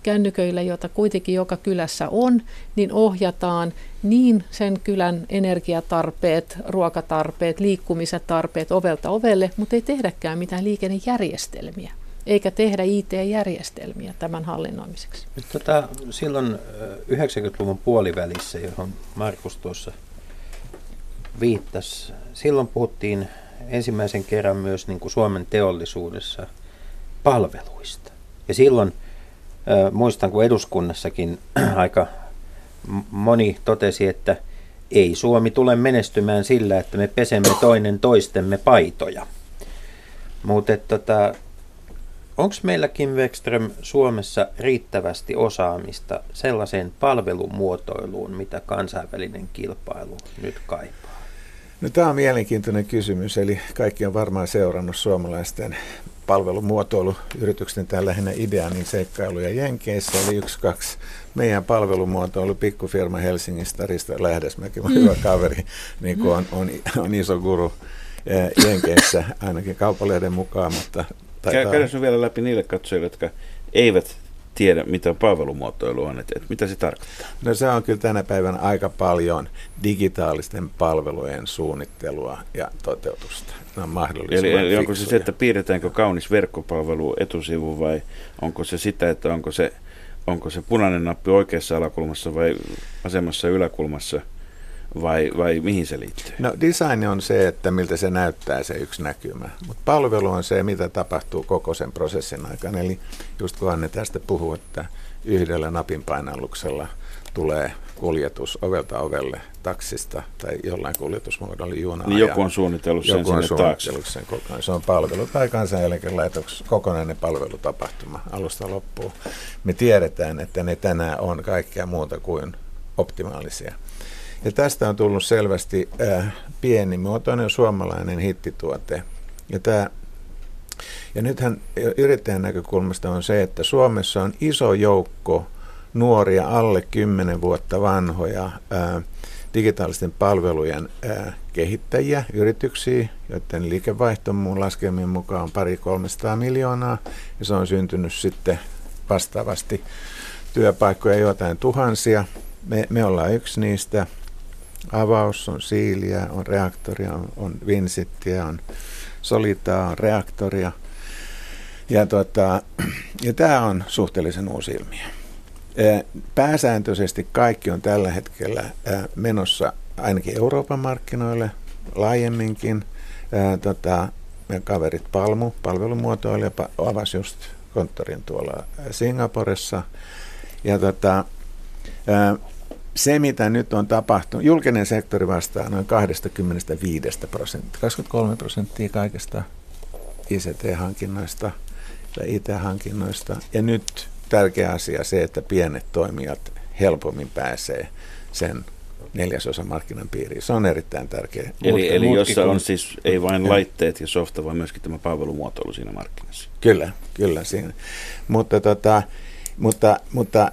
kännyköillä, joita kuitenkin joka kylässä on, niin ohjataan niin sen kylän energiatarpeet, ruokatarpeet, liikkumisetarpeet ovelta ovelle, mutta ei tehdäkään mitään liikennejärjestelmiä, eikä tehdä IT-järjestelmiä tämän hallinnoimiseksi. Silloin 90-luvun puolivälissä, johon Markus tuossa viittasi, silloin puhuttiin ensimmäisen kerran myös niin kuin Suomen teollisuudessa palveluista. Ja silloin muistan, kun eduskunnassakin aika moni totesi, että ei Suomi tule menestymään sillä, että me pesemme toinen toistemme paitoja. Mutta onko meillä, Kim Weckström, Suomessa riittävästi osaamista sellaiseen palvelumuotoiluun, mitä kansainvälinen kilpailu nyt kaipaa? No, tämä on mielenkiintoinen kysymys, eli kaikki on varmaan seurannut suomalaisten palvelumuotoiluyritysten, tämä lähinnä idea, niin seikkailuja Jenkeissä oli 1-2. Meidän palvelumuotoilu, pikkufirma Helsingistä, Risto Lähdesmäki, hyvä kaveri, niin kuin on iso guru Jenkeissä, ainakin Kauppalehden mukaan. Käydään sinun vielä läpi niille katsojille, jotka eivät tiedä, mitä palvelumuotoilu on, että mitä se tarkoittaa? No se on kyllä tänä päivänä aika paljon digitaalisten palvelujen suunnittelua ja toteutusta. On eli onko se se, että piirretäänkö kaunis verkkopalvelu etusivu vai onko se sitä, että onko se punainen nappi oikeassa alakulmassa vai asemassa yläkulmassa? Vai mihin se liittyy? No design on se, että miltä se näyttää se yksi näkymä, mutta palvelu on se, mitä tapahtuu koko sen prosessin aikana. Eli just kun Anne tästä puhuu, että yhdellä napinpainalluksella tulee kuljetus ovelta ovelle taksista tai jollain kuljetusmuodolla junalla. Niin joku on suunnitellut sen sinne taakse. Se on palvelu tai kansaneläkelaitos, kokonainen palvelutapahtuma alusta loppuun. Me tiedetään, että ne tänään on kaikkea muuta kuin optimaalisia. Ja tästä on tullut selvästi pienimuotoinen suomalainen hittituote. Ja nythän yrittäjän näkökulmasta on se, että Suomessa on iso joukko nuoria, alle 10 vuotta vanhoja digitaalisten palvelujen kehittäjiä, yrityksiä, joiden liikevaihto mun laskelmien mukaan on 200–300 miljoonaa. Ja se on syntynyt sitten vastaavasti työpaikkoja jotain tuhansia. Me ollaan yksi niistä. Avaus on Siiliä, on Reaktoria, on Vinsittiä, on Solitaa, on Reaktoria. Ja tämä on suhteellisen uusi ilmiö. Pääsääntöisesti kaikki on tällä hetkellä menossa ainakin Euroopan markkinoille laajemminkin. Meidän kaverit palvelumuotoilija avasi just konttorin tuolla Singaporessa. Se, mitä nyt on tapahtunut, julkinen sektori vastaa noin 25%, 23% kaikista ICT-hankinnoista tai IT-hankinnoista. Ja nyt tärkeä asia se, että pienet toimijat helpommin pääsee sen 4/4 markkinan piiriin. Se on erittäin tärkeä. Eli jossa on siis ei vain laitteet ja softa, vaan myöskin tämä palvelumuotoilu siinä markkinassa. Kyllä siinä. Mutta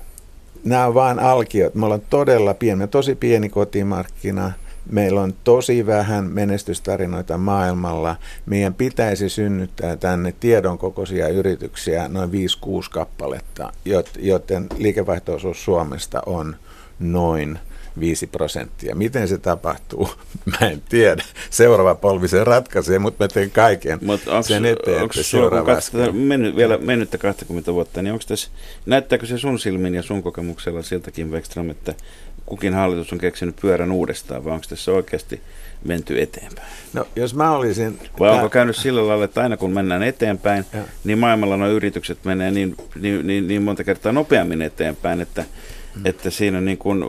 nämä on vaan alkiot. Me ollaan tosi pieni kotimarkkina. Meillä on tosi vähän menestystarinoita maailmalla. Meidän pitäisi synnyttää tänne tiedon kokoisia yrityksiä, noin 5-6 kappaletta, joten liikevaihto-osuus Suomesta on noin 5%. Miten se tapahtuu? Mä en tiedä. Seuraava polvi se ratkaisee, mutta mä teen kaiken sen eteen. Onko se vielä mennyttä 20 vuotta, niin onko tässä, näyttääkö se sun silmin ja sun kokemuksella siltäkin, Weckström, että kukin hallitus on keksinyt pyörän uudestaan, vai onko tässä oikeasti menty eteenpäin? No, jos mä olisin... Vai onko käynyt sillä lailla, että aina kun mennään eteenpäin, niin maailmalla nuo yritykset menee niin monta kertaa nopeammin eteenpäin, että siinä niin kuin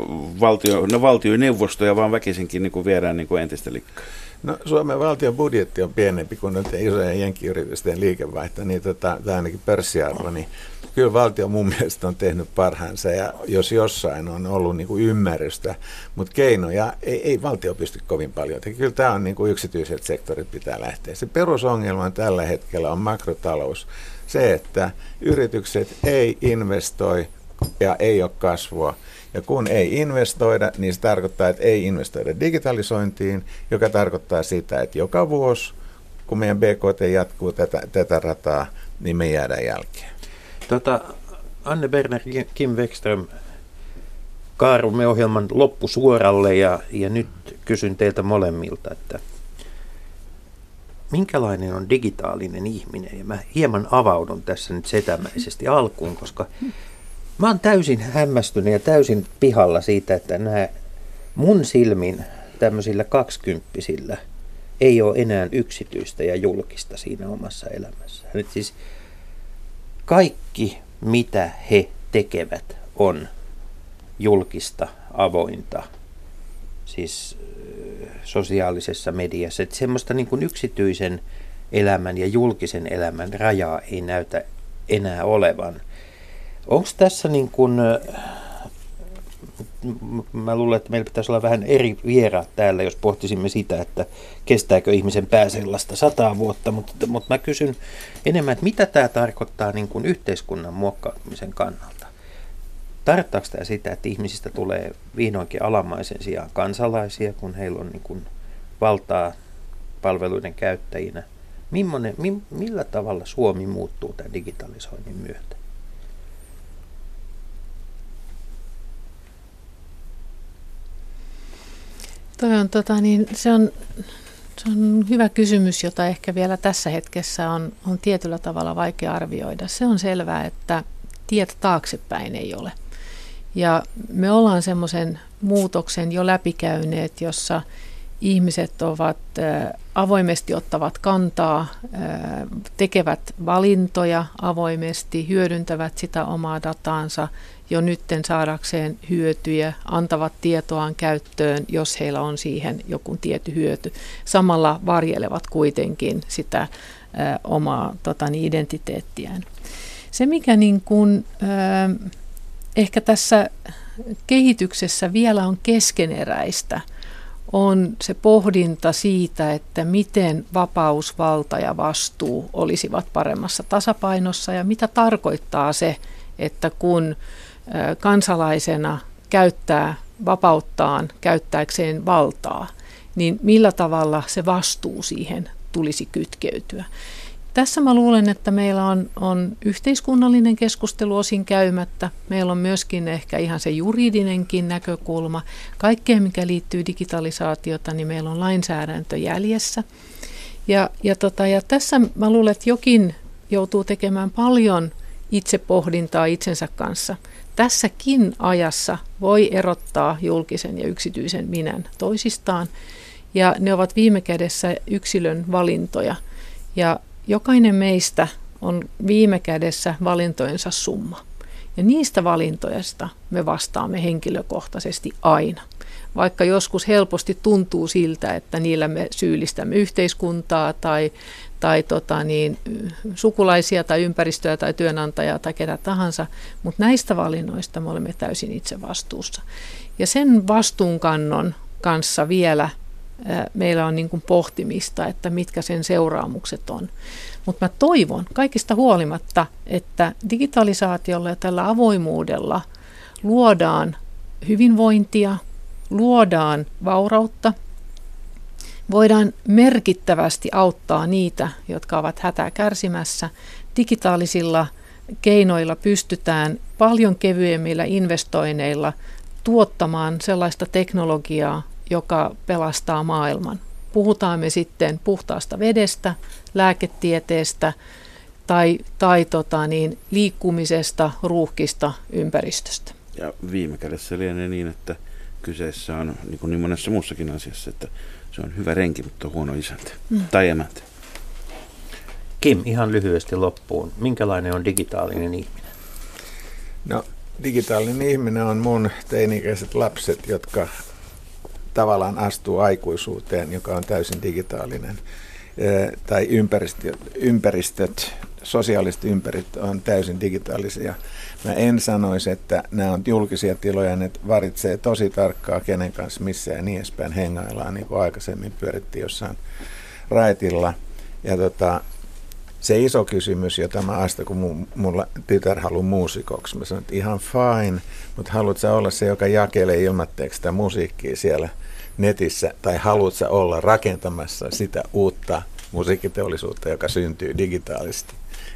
valtioneuvostoja vaan väkisinkin niin kuin viedään niin kuin entistä likkaa. No, Suomen valtion budjetti on pienempi kuin nyt isojen jenkkiyritysten liikevaihto, niin tämä ainakin pörssiarvo, niin kyllä valtio mun mielestä on tehnyt parhaansa ja jos jossain on ollut niin kuin ymmärrystä, mutta keinoja ei valtio pysty kovin paljon. Kyllä tämä on niin kuin yksityiset sektorit pitää lähteä. Se perusongelma tällä hetkellä on makrotalous, se että yritykset ei investoi ja ei ole kasvua. Ja kun ei investoida, niin se tarkoittaa, että ei investoida digitalisointiin, joka tarkoittaa sitä, että joka vuosi, kun meidän BKT jatkuu tätä rataa, niin me jäädään jälkeen. Anne Berner, Kim Weckström, kaarumme ohjelman loppusuoralle ja nyt kysyn teiltä molemmilta, että minkälainen on digitaalinen ihminen? Ja mä hieman avaudun tässä nyt setämäisesti alkuun, koska mä oon täysin hämmästynyt ja täysin pihalla siitä, että nämä mun silmin tämmöisillä 20-sillä ei ole enää yksityistä ja julkista siinä omassa elämässä. Nyt siis kaikki, mitä he tekevät, on julkista, avointa, siis sosiaalisessa mediassa. Että semmoista niin kuin yksityisen elämän ja julkisen elämän rajaa ei näytä enää olevan. Onko tässä niin kuin, mä luulen, että meillä pitäisi olla vähän eri vieraat täällä, jos pohtisimme sitä, että kestääkö ihmisen pää sellaista 100 vuotta, mutta mä kysyn enemmän, että mitä tämä tarkoittaa niin kuin yhteiskunnan muokkautumisen kannalta. Tarkoittaako tämä sitä, että ihmisistä tulee vihdoinkin alamaisen sijaan kansalaisia, kun heillä on niin kuin valtaa palveluiden käyttäjinä? Millä tavalla Suomi muuttuu tämän digitalisoinnin myötä? Se on hyvä kysymys, jota ehkä vielä tässä hetkessä on tietyllä tavalla vaikea arvioida. Se on selvää, että tietä taaksepäin ei ole. Ja me ollaan semmoisen muutoksen jo läpikäyneet, jossa ihmiset ovat avoimesti ottavat kantaa, tekevät valintoja avoimesti, hyödyntävät sitä omaa dataansa jo nytten saadakseen hyötyjä, antavat tietoaan käyttöön, jos heillä on siihen joku tietty hyöty. Samalla varjelevat kuitenkin sitä omaa identiteettiään. Se, mikä niin kuin, ehkä tässä kehityksessä vielä on keskeneräistä, on se pohdinta siitä, että miten vapaus, valta ja vastuu olisivat paremmassa tasapainossa ja mitä tarkoittaa se, että kun kansalaisena käyttää vapauttaan käyttääkseen valtaa, niin millä tavalla se vastuu siihen tulisi kytkeytyä. Tässä mä luulen, että meillä on yhteiskunnallinen keskustelu osin käymättä. Meillä on myöskin ehkä ihan se juridinenkin näkökulma. Kaikkeen, mikä liittyy digitalisaatiota, niin meillä on lainsäädäntö jäljessä. Ja tässä mä luulen, että jokin joutuu tekemään paljon itsepohdintaa itsensä kanssa. Tässäkin ajassa voi erottaa julkisen ja yksityisen minän toisistaan. Ja ne ovat viime kädessä yksilön valintoja. Ja jokainen meistä on viime kädessä valintojensa summa. Ja niistä valintoista me vastaamme henkilökohtaisesti aina. Vaikka joskus helposti tuntuu siltä, että niillä me syyllistämme yhteiskuntaa tai sukulaisia tai ympäristöä tai työnantajaa tai ketä tahansa, mutta näistä valinnoista me olemme täysin itse vastuussa. Ja sen vastuunkannon kanssa vielä meillä on niin kuin pohtimista, että mitkä sen seuraamukset on. Mutta mä toivon kaikista huolimatta, että digitalisaatiolla ja tällä avoimuudella luodaan hyvinvointia, luodaan vaurautta, voidaan merkittävästi auttaa niitä, jotka ovat hätää kärsimässä. Digitaalisilla keinoilla pystytään paljon kevyemmillä investoinneilla tuottamaan sellaista teknologiaa, joka pelastaa maailman. Puhutaan me sitten puhtaasta vedestä, lääketieteestä tai liikkumisesta, ruuhkista, ympäristöstä. Ja viime kädessä lienee niin, että kyseessä on niin monessa muussakin asiassa, että se on hyvä renki, mutta huono isäntä tai emäntä. Kim, ihan lyhyesti loppuun. Minkälainen on digitaalinen ihminen? No, digitaalinen ihminen on mun teini-ikäiset lapset, jotka tavallaan astuu aikuisuuteen, joka on täysin digitaalinen, tai ympäristöt, sosiaaliset ympäristöt on täysin digitaalisia. Mä en sanoisi, että nämä on julkisia tiloja, ne varitsee tosi tarkkaa, kenen kanssa missä ja niin edespäin hengaillaan, niin kuin aikaisemmin pyörittiin jossain raitilla. Ja se iso kysymys, jota mä astan, kun mulla tytär haluaa muusikoksi, mä sanon, että ihan fine, mutta haluatko sä olla se, joka jakelee ilmatteeksi sitä musiikkia siellä netissä, tai haluatko sä olla rakentamassa sitä uutta musiikkiteollisuutta, joka syntyy digitaalisesti?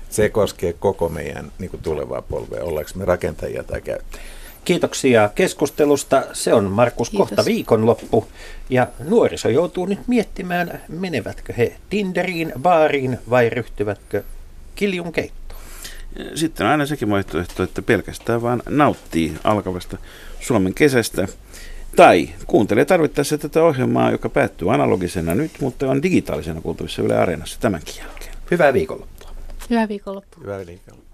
Se koskee koko meidän niin kuin tulevaa polvea, ollaanko me rakentajia tai käyttäjiä. Kiitoksia keskustelusta. Se on, Markus, kohta viikonloppu. Ja nuoriso joutuu nyt miettimään, menevätkö he Tinderiin, baariin vai ryhtyvätkö kiljun keittoon. Sitten aina sekin vaihtoehto, että pelkästään vaan nauttii alkavasta Suomen kesästä. Tai kuuntelee tarvittaessa tätä ohjelmaa, joka päättyy analogisena nyt, mutta on digitaalisena kuultavissa Yle Areenassa tämänkin jälkeen. Hyvää viikonloppua. Hyvää viikonloppua. Hyvää viikonloppua.